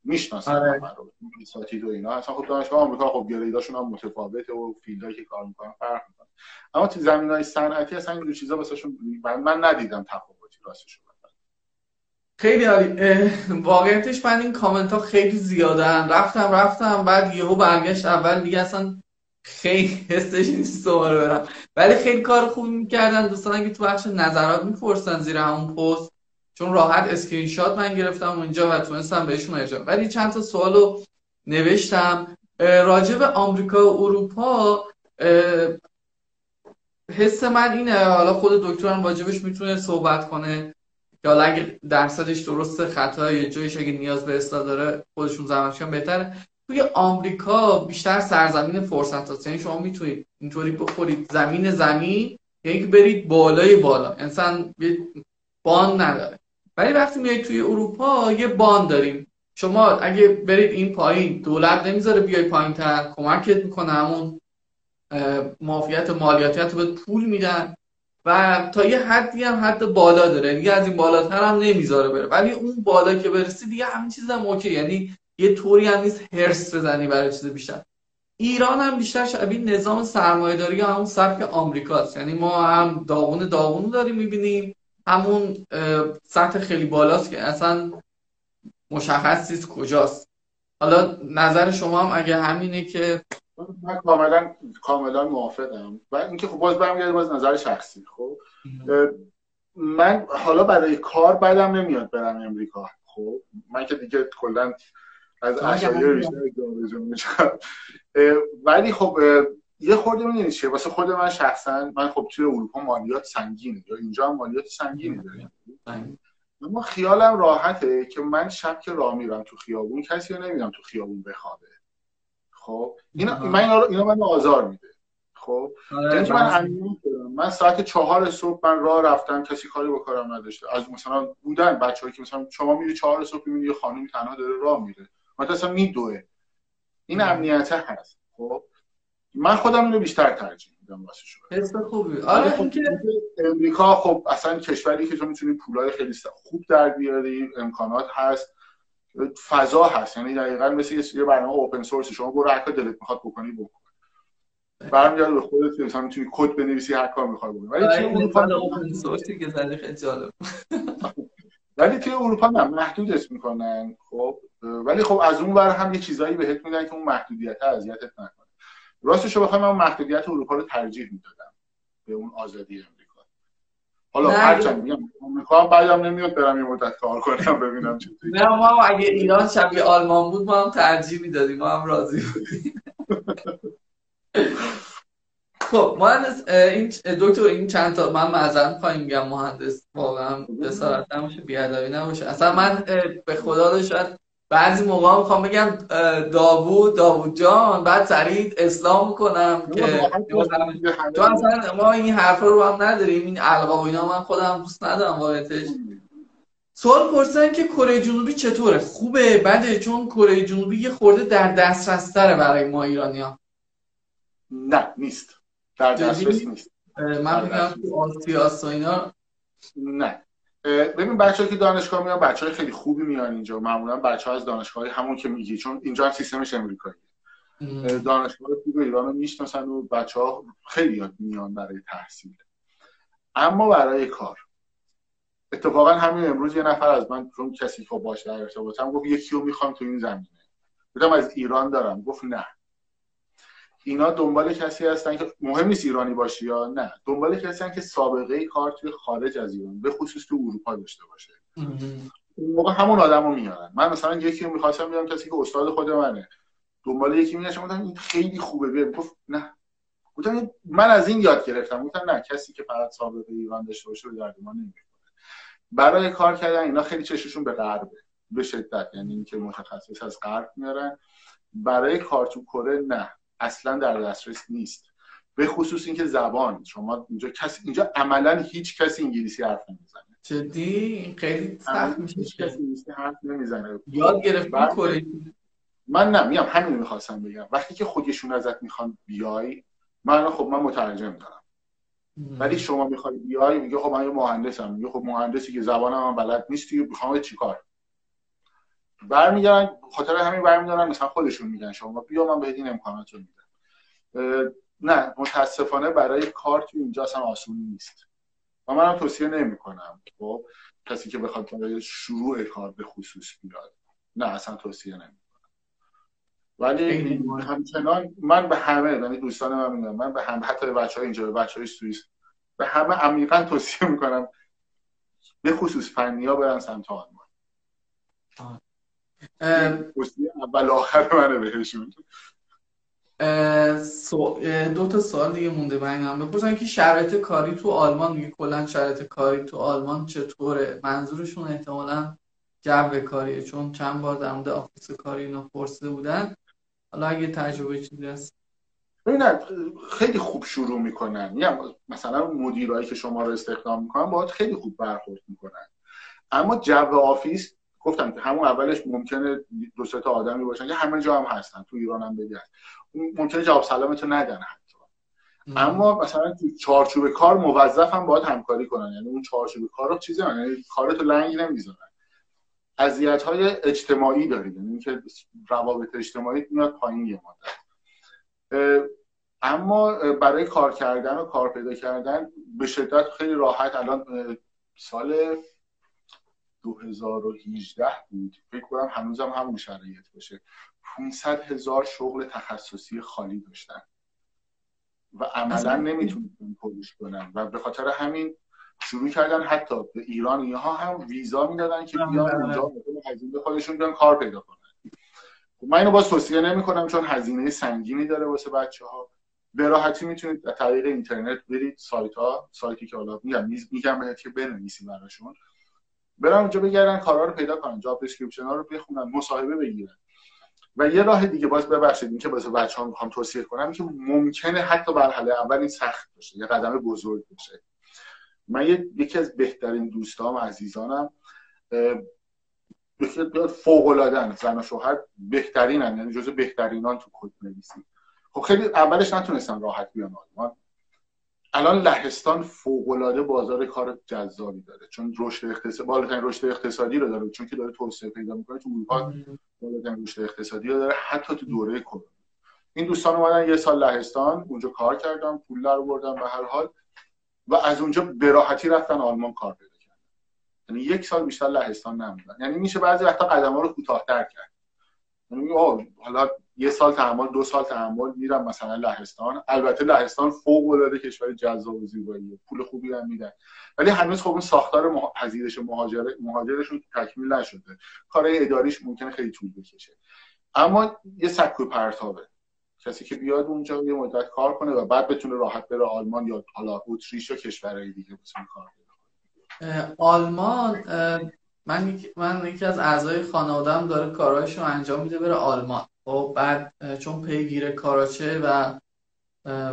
میشناسن ما رو، اساتید و اینا، اصلا خب دانشگاه آمریکا خب گریداشون هم متفاوته و فیلدایی که کار میکنن فرق میکنه، اما تو زمینهای صنعتی اصلا این چیزا واسهشون من ندیدم تفاوتی راستش بخوام. خیلی عالی. واقعیتش من این کامنت ها خیلی زیادن، رفتم بعد یهو برگشت اول دیگه، اصلا خیلی حسش نیست دوباره برم، ولی خیلی کار خوب میکردن دوستان که تو بخش نظرات میپرسن زیر همون پست، چون راحت اسکرین شات من گرفتم اونجا و تونستم بهشون ارجاع. ولی چند تا سوالو نوشتم راجع به آمریکا و اروپا. حس من اینه، حالا خود دکترم واجبش میتونه صحبت کنه یا اگه درصدش درسته خطای جایش اگه نیاز به اصلاح داره خودشون زحمتش کنن بهتره. توی آمریکا بیشتر سرزمین فرصت هست، یعنی شما میتونید اینطوری بخورید زمین یعنی برید بالای بالا، انسان بان نداره. ولی وقتی میای توی اروپا یه باند داریم، شما اگه برید این پایین دولت نمیذاره بیای پایین تر، کمکت میکنه، همون معافیت مالیاتیت رو بهت پول میدن و تا یه حدی هم حد بالا داره، دیگه از این بالاتر هم نمیذاره بره، ولی اون بالا که برسی دیگه همین چیز هم اوکی، یعنی یه طوری هم نیست هرس بزنی برای چیز بیشتر. ایران هم بیشتر شبیه نظام سرمایه‌داری همون سبک آمریکاست، یعنی ما هم داغون داریم میبینیم، همون سطح خیلی بالاست که اصلا مشخص نیست کجاست. حالا نظر شما هم اگه همینه که من کاملا موافقم و اینکه خب باز برمیگرده باز نظر شخصی. خب من حالا برای کار بعدم نمیاد برم امریکا، خب من که دیگه کلا از اشیاء بیشتر جابجا میشم، ولی خب یه خورده می‌دونید چه واسه خود من شخصا، من خب توی اروپا مالیات سنگینه یا اینجا هم مالیات سنگینی داریم، اما خیالم راحته که من شب که راه میرم تو خیابون کسی رو نمی‌بینم تو خیابون بخوابه. خب اینا من آزار میده. خب اینکه من همین کردم، من ساعت 4 صبح من راه رفتم، کسی کاری با کارم نداشته، از مثلا بودن بچه‌ای که مثلا شما میری 4 صبح می‌بینی یه خانم تنها داره راه میره، مثلا میدوه، این امنیت هست. خب من خودم اینو بیشتر ترجیح میدم واسه شما. حس خوبی. آره خب امریکا خب اصلا کشوری که تو میتونی پولای خیلی خوب در بیاری، امکانات هست، فضا هست، یعنی دقیقاً مثل یه برنامه اوپن سورس، شما برو هر کار دلت میخواد بکنی بکن. برمیاد به خودت، مثلا میتونی کد بنویسی هر کار میخوای بکنی. ولی توی اروپا اوپن سورس که زنده خیلی جالب. ولی توی اروپا هم محدودت میکنن. خب ولی خب از اون ور هم یه چیزایی بهت میدن که اون محدودیت‌ها اذیتت نکنه. راستش رو بخوام من محدودیت اروپا رو ترجیح میدادم به اون آزادی امریکا. حالا هرچند میگم میخوام بعدم نمیاد برم یه مدت کار کنم ببینم چطوری. نه ما اگه ایران شبیه آلمان بود ما هم ترجیح میدادیم، ما هم راضی بودیم. خب مهندس این دکتر این چند تا من معذرت می‌خوام میگم مهندس، واقعا جسارت نمیشه، بی‌ادبی نباشه، اصلا من به خدا رو شاید بعضی موقع میخوام بگم داوود جان بعد سریع اسلام کنم که تو اصلا ما این حرفا رو هم نداریم، این القاب و اینا من خودم دوست ندارم واقعیتش. سوال پرسیدن که کره جنوبی چطوره، خوبه بده؟ چون کره جنوبی یه خورده در دسترس تره برای ما ایرانی‌ها. نه نیست، در دسترس نیست، من میگم تو آسیا اینا نه، ببین بچه‌ای که دانشگاه میان بچه‌ای خیلی خوبی میان اینجا، معمولا بچه‌ها از دانشگاهی همون که میگی، چون اینجا هم سیستمش امریکایی، دانشگاه خوب ایرانو میشناسن و بچه‌ها خیلی میان برای تحصیل. اما برای کار اتفاقا همین امروز یه نفر از من، چون کسی که باهاش در ارتباطم، گفت یکی رو میخوام تو این زمینه. گفتم از ایران دارم. گفت نه، اینا دنبال کسی هستن که مهم نیست ایرانی باشی یا نه، دنبال کسی هستن که سابقه کار توی خارج از ایران، به خصوص تو اروپا داشته باشه. اون موقع همون آدمو میارن. من مثلا یکی رو می‌خواستم بیارم، کسی که استاد خود منه، دنبال یکی میگشتم، گفتم این خیلی خوبه بیارم. گفت نه. گفتم من از این یاد گرفتم. گفتم نه، کسی که فقط سابقه ایران داشته باشه در ایران نمی‌مونه. برای کار کردن اینا خیلی چششون به غربه به شدت، یعنی اینکه متخصص از غرب میارن. برای کار تو کره نه، اصلا در دسترس نیست، به خصوص اینکه زبان شما اینجا کس، اینجا عملا هیچ کسی انگلیسی حرف نمیزنه. جدی خیلی سخت میشه، هیچ کسی انگلیسی حرف نمیزنه. یاد گرفتن کره. من نمیام، همین میخواستم بگم، وقتی که خودشون ازت میخوان بیای، من خب من مترجم دارم، ولی شما میخوای بیای میگه خب من یه مهندسم، میگه خب مهندسی که زبانم بلد نیستی میخوام چیکار؟ برمیگردن، خاطر همین برمیگردن مثلا خودشون میگن شما بیا من بهت این امکانات رو میدم. نه، متاسفانه برای کار تو اینجا اصلا آسون نیست و منم توصیه نمیکنم. خب کسی که بخواد برای شروع کار به خصوص بیاد، نه اصلا توصیه نمیکنم. ولی همچنان من به همه، یعنی دوستان من میگم، من به همه، حتی بچهای اینجا، به بچهای سوئیس، به همه عمیقا توصیه میکنم به خصوص فنیا برن سمت آلمان. اول آخر منه بهشون. دو تا سوال دیگه مونده برام بپرسن که شرایط کاری تو آلمان، میگه کلا شرایط کاری تو آلمان چطوره؟ منظورشون احتمالاً جو کاریه، چون چند بار در مورد آفیس کاری اینا پرسیده بودن. حالا اگه تجربه چیزی هست. ببینید خیلی خوب شروع میکنن، یا مثلا مدیرایی که شما رو استخدام میکنن باهات خیلی خوب برخورد میکنن، اما جو آفیس گفتم که همون اولش ممکنه دو سه تا آدمی باشن که همه جا هم هستن، تو ایران هم دیگه هست، ممکنه جواب سلامتو ندن حتی. اما مثلا تو چارچوب کار موظف هم باید همکاری کنن، یعنی اون چارچوب کارو چیزی، یعنی کارتو لنگ نمیذارن. اذیت‌های اجتماعی دارید، یعنی اینکه روابط اجتماعی میاد پایین یه مدت. اما برای کار کردن و کار پیدا کردن به شدت خیلی راحت. الان سال 2018 بود فکر کنم، هنوزم همون شرایط باشه، 500,000 شغل تخصصی خالی داشتن و عملا نمیتونن پولش کنن و به خاطر همین شروع کردن حتی به ایرانی‌ها هم ویزا میدادن که بیان اونجا بدون هزینه خودشون بیان کار پیدا کنن. من اینو باز توصیه نمی‌کنم چون هزینه سنگینی داره واسه بچه‌ها. به راحتی میتونید از طریق اینترنت برید سایت‌ها، سایتی که حالا میگم بهت که بنویسی براشون، برن اونجا بگردن، کارا رو پیدا کنن، جاب دسکریپشن‌ها رو بخونن، مصاحبه بگیرن. و یه راه دیگه باز ببخشید اینکه واسه بچه‌ها می‌خوام توصیه کنم که ممکنه حتی مرحله اول سخت باشه، یه قدم بزرگ باشه. من یکی از بهترین دوستام، عزیزانم، بسیار فوق‌العاده‌ن، زن و شوهر بهترینن، یعنی جزو بهترینان تو کدنویسی. خب خیلی اولش نتونستم راحت بیان آلمان. الان لهستان فوق‌العاده بازار کار جذابی داره، چون رشد اقتصادی، بالاترین رشد اقتصادی رو داره، چون که داره توسعه پیدا می‌کنه تو اروپا، بالاترین رشد اقتصادی رو داره حتی تو دوره کرونا. این دوستان اومدن یه سال لهستان، اونجا کار کردن، پول در آوردن به هر حال و از اونجا به راحتی رفتن آلمان کار پیدا کردن. یعنی یک سال بیشتر لهستان نموندن. یعنی میشه بعضی وقتا قدم‌ها رو کوتاه‌تر کرد. یعنی حالا یه سال تحمل، دو سال تحمل، میرم مثلا لهستان. البته لهستان فوق‌العاده کشور جذاب و زیباییه، پول خوبی هم میدن، ولی هنوز خب اون ساختار پذیرش مهاجرشون تکمیل نشده، کارهای اداریش ممکنه خیلی طول بکشه. اما یه سکو پرتابه، کسی که بیاد اونجا یه مدت کار کنه و بعد بتونه راحت بره آلمان یا حالا اتریش و کشورهای دیگه بتونه کار کنه. آلمان، من یکی از اعضای خانواده‌ام داره کارهاشو انجام میده بره آلمان. خب بعد چون پیگیر کاراچه و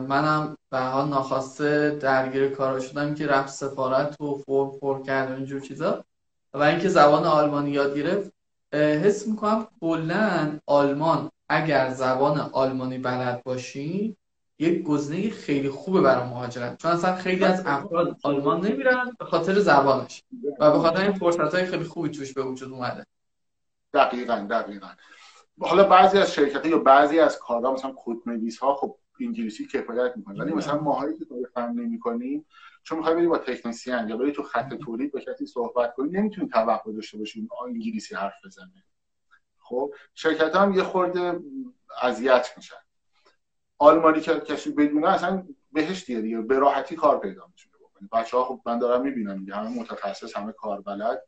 منم به حال ناخواسته درگیر کارا شدم که رفت سفارت و فور کرد و اینجور چیزا و اینکه زبان آلمانی یاد گرفت. حس میکنم کلا آلمان اگر زبان آلمانی بلد باشی یک گزینه خیلی خوبه برای مهاجرت، چون اصلا خیلی از افراد آلمان نمیرن به خاطر زبانش. و به خاطر این فرصت‌های خیلی خوبی توش به وجود اومده. دقیقاً. حالا بعضی از شرکت‌ها یا بعضی از کارها مثلا کدنویس‌ها خب انگلیسی کفایت می‌کنه، ولی مثلا ماهایی که کار فنی می‌کنیم چون می‌خوایم بریم با تکنسین یا بریم تو خط تولید با کسی صحبت کنیم، نمی‌تونیم توقع داشته باشیم انگلیسی حرف بزنه. خب شرکت‌ها هم یه خورده اذیت میشن. آلمانی که کسی بدونه اصلا بهش دیگه به راحتی کار پیدا می‌کنه. بچه‌ها خب من دارم می‌بینم دیگه همه متخصص، همه کاربلد،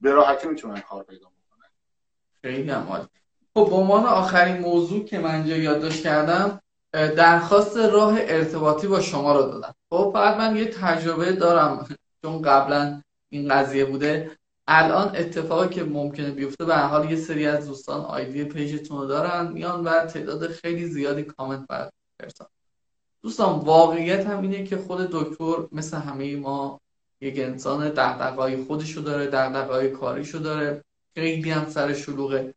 به راحتی می‌تونن کار پیدا کنن. خیلی عالی. خب به عنوان آخرین موضوع که من اینجا یادداشت کردم، درخواست راه ارتباطی با شما رو دادم. خب فقط من یه تجربه دارم چون قبلا این قضیه بوده. الان اتفاقی که ممکنه بیفته، به هر حال یه سری از دوستان آیدی پیجتون رو دارن، میان و تعداد خیلی زیادی کامنت برات فرستادن. دوستان واقعیت هم اینه که خود دکتر مثل همه ما یک انسان دغدغه‌های خودشو داره، دغدغه‌های کاریشو داره، خیلی هم سر شلوغه.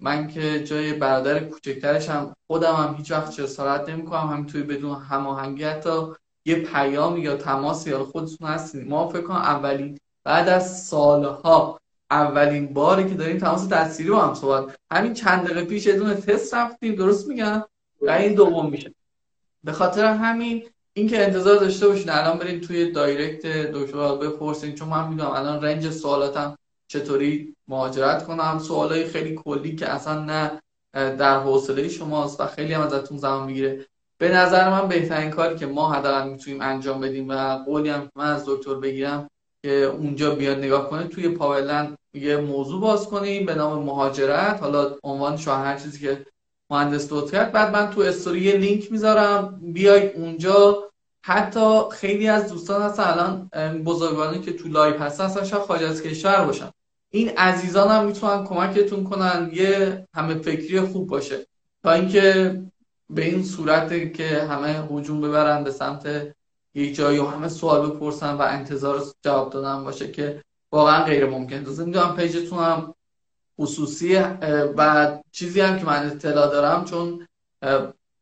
من که جای برادر کوچکترش هم خودم هم هیچ وقت جسارت نمی‌کنم، همین توی بدون هماهنگی حتی یه پیام یا تماس یا خودتون هستین. ما فکر کنم اولین بعد از سالها اولین باری که داریم تماس دستیری با هم صحبت، همین چند دقیقه پیش یه دونه تست رفتیم، درست میگم؟ این دوم میشه. به خاطر همین اینکه انتظار داشته باشین الان برید توی دایرکت دکترا بپرسین، چون من میدونم الان رنج سوالاتم چطوری مهاجرت کنم، سوالای خیلی کلی که اصلا نه در حوصله شماست و خیلی هم ازتون زمان میگیره. به نظر من بهترین کاری که ما حداقل میتونیم انجام بدیم و قولی هم من از دکتر بگیرم که اونجا بیاد نگاه کنه، توی پاورلند یه موضوع باز کنیم به نام مهاجرت، حالا عنوانش هر چیزی که مهندس دوت کرد، بعد من تو استوری یه لینک میذارم بیاید اونجا. حتی خیلی از دوستان هستن الان بزرگوارانی که تو لایو هستن اصلا شاید خارج از کشور باشن، این عزیزان هم میتونن کمکتون کنن یه همه فکری خوب باشه تا اینکه به این صورت که همه هجوم ببرن به سمت یک جایی و همه سوال بپرسن و انتظار جواب دادن باشه که واقعا غیر ممکن. لازم میدونم پیجتون هم خصوصی و چیزی هم که من اطلاع دارم، چون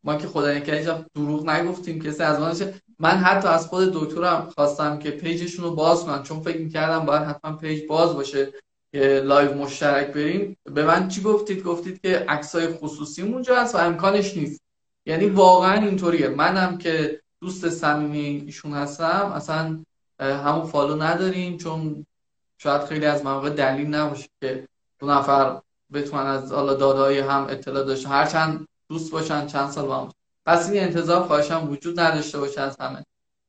ما که خدا نکنه دروغ نگفتیم کسی از منشه، من حتی از خود دکترم خواستم که پیجشون رو باز کنن چون فکر میکردم باید حتما پیج باز باشه که لایو مشترک بریم. به من چی گفتید؟ گفتید که عکسای خصوصی اونجا هست و امکانش نیست. یعنی واقعا اینطوریه. منم که دوست صمیمی ایشون هستم اصلا همون فالو نداریم، چون شاید خیلی از مواقع دلیل نباشه که دو نفر بتونن از حالا داده‌های هم اطلاع داشته، هر چند دوست باشن چند سال با هم. پس این انتظار خواهشم وجود نداشته باشه از همه.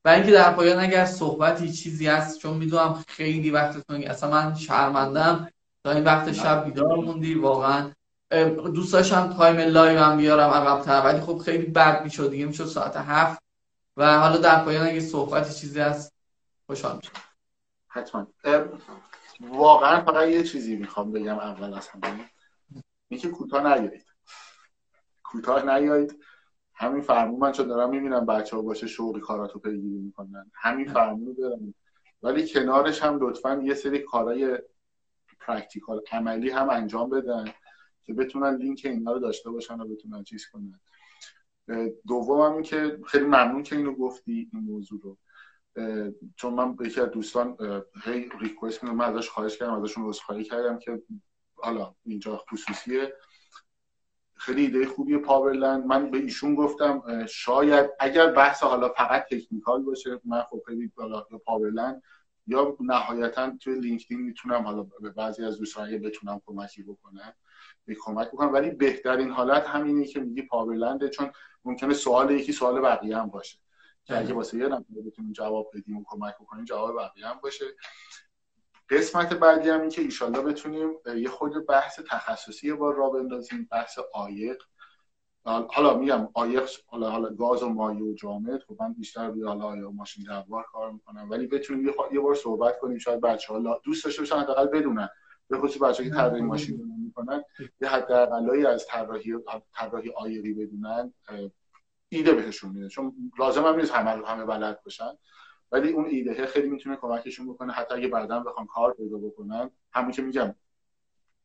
و اینکه در پایان اگر صحبتی چیزی هست، چون میدونم خیلی وقتتون اصلا من شرمندم تا این وقت شب بیدار موندی، واقعا دوست داشتم تایم لایو هم بیارم عقب‌تر ولی خب خیلی بد میشد دیگه، میشد ساعت 7. و حالا در پایان اگه صحبتی چیزی هست خوشحال میشم. حتما. واقعا فقط یه چیزی میخوام بگم اول از همه، اینکه کوتاه نیایید. همین فرمون من چون دارم میبینم بچه‌ها باشه شوقی کاراتو پیگیری میکنن، همین فرمون دارم، ولی کنارش هم لطفاً یه سری کارهای پرکتیکال عملی هم انجام بدن که بتونن لینک اینا رو داشته باشن و بتونن چیز کنن. دومم این که خیلی ممنون که اینو گفتی این موضوع رو، چون من یکی از دوستان هی ریکوست می‌کنم، من ازش خواهش کردم، ازشون عذرخواهی کردم که حالا اینجا خصوصیه. خیلی ایده خوبیه پاورلند. من به ایشون گفتم شاید اگر بحث حالا فقط تکنیکال باشه، من خب خیلی علاقه پاورلند یا نهایتاً توی لینکدین میتونم حالا به بعضی از دوستان اگه بتونم کمکی بکنم کمک بکنم، ولی بهترین حالت همینه که میگی پاورلنده، چون ممکنه سوال یکی سوال بقیه هم باشه که اگه واسه یه نفر بتونیم جواب بدیم و کمک بکنیم جواب بقیه هم باشه. قسمت بعدی هم این که ایشالله بتونیم یه خود بحث تخصصی یه بار را بندازیم، بحث آیق. حالا میگم آیق حالا گاز و مایع و جامد، خب من بیشتر به حالا ماشین دوار کار میکنم، ولی بتونیم یه بار صحبت کنیم، شاید بچه‌ها دوست داشته باشن حداقل بدونن، به خصوص بچه‌ها که طراحی ماشین میکنن یه حداقلی از طراحی آیقی بدونن، ایده بهشون میده، چون لازم هم نیست همه بلد باشن، ولی اون ایده خیلی میتونه کمکشون بکنه حتی اگه بعداً بخوام کار پیدا بکنن. همون که میگم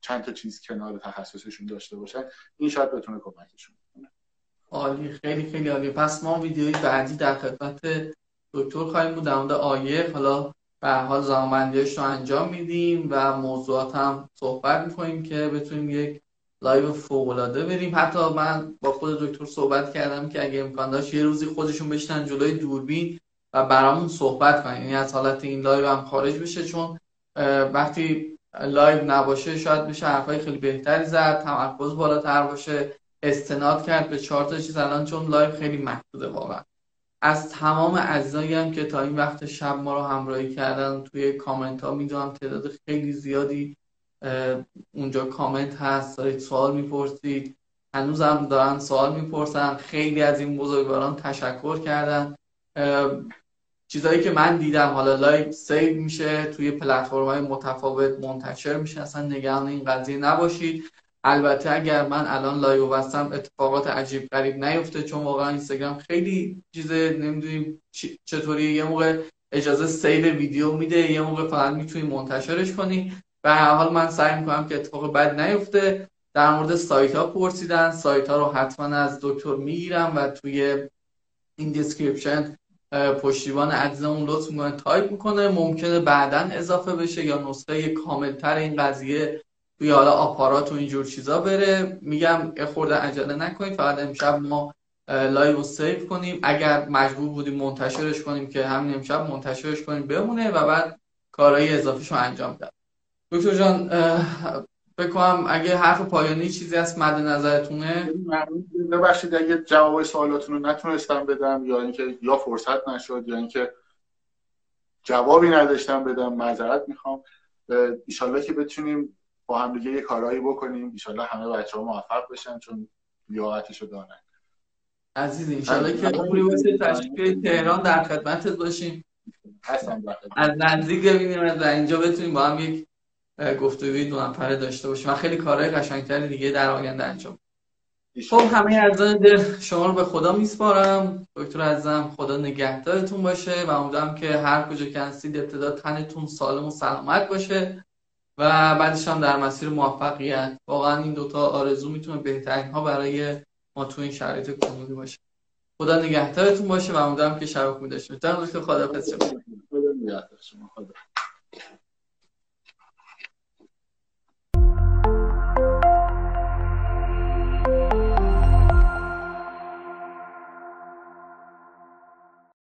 چند تا چیز کنار تخصصشون داشته باشن، این شاید بتونه کمکشون بکنه. عالی، خیلی خیلی عالی. پس ما ویدیوی بعدی در خدمت دکتر خواهیم بود در مورد آیه، حالا به هر حال زمانبندیاش رو انجام میدیم و موضوعات هم صحبت میکنیم که بتونیم یک لایو فوق‌العاده بریم. حتی من با خود دکتر صحبت کردم که اگه امکان داشت یه روزی خودشون بشتن جلوی دوربین و برامون صحبت کنن، یعنی از حالت این لایو هم خارج بشه، چون وقتی لایو نباشه شاید بشه حرفای خیلی بهتری زد، تمرکز بالاتر باشه، استناد کرد به چهار تا چیز. الان چون لایو خیلی محدوده واقعا. از تمام عزیزایی هم که تا این وقت شب ما رو همراهی کردن توی کامنت ها میدونم تعداد خیلی زیادی اونجا کامنت هست، دارید سوال میپرسید، هنوز هم دارن سوال میپرسن. خیلی از این بزرگواران تشکر کردن. چیزایی که من دیدم حالا لایو سیو میشه توی پلتفرم‌های متفاوت منتشر میشه، اصلا نگران این قضیه نباشید. البته اگر من الان لایو بستم اتفاقات عجیب غریب نیفته، چون واقعا اینستاگرام خیلی چیزه نمیدونیم چطوری، یه موقع اجازه سیو ویدیو میده، یه موقع فقط میتونی منتشرش کنی. به هر حال من سعی میکنم که اتفاق بد نیفته. در مورد سایت ها پرسیدن، سایت ها رو حتما از دکتر میگیرم و توی این دسکریپشن پشتیبان عزیزمون لطف میکنه تایپ میکنه، ممکنه بعداً اضافه بشه یا نسخه کاملتر این قضیه توی حالا آپارات و اینجور چیزا بره. میگم خورده عجله نکنید، فقط امشب ما لایو رو سیو کنیم، اگر مجبور بودیم منتشرش کنیم که همین امشب منتشرش کنیم بمونه و بعد کارهای اضافیشو انجام بدیم. دکتر جان بکنم اگه حرف پایانی چیزی هست مد نظرتونه. ببخشید اگه جواب سوالاتون رو نتونستم بدم یا اینکه یا فرصت نشد یا اینکه جوابی نداشتم بدم معذرت میخوام. ان شاءالله که بتونیم با هم دیگه یه کارایی بکنیم، ان شاءالله همه بچه‌ها موفق بشن چون لیاقتشو دارن. عزیز ان شاءالله که عمری واسه تشکیل تهران در خدمتت باشیم. هستم در خدمت. از نزدیک ببینیم از اینجا بتونیم با هم یک گفتگوی دو نفره داشته باشیم. من خیلی کارهای قشنگتری دیگه در آینده انجام. خب همه عزیزان دل شما رو به خدا میسپارم. دکتر عزیزم خدا نگهدارتون باشه و امیدوارم که هر کجا که هستید ابتدا تنتون سالم و سلامت باشه و بعدش هم در مسیر موفقیت. واقعا این دوتا آرزو میتونه بهترین ها برای ما تو این شرایط کنونی باشه. خدا نگهدارتون باشه و امیدوارم که شب خوبی داشته باشید. دکتر خداحافظ شما. خدا نگهدار شما. خدا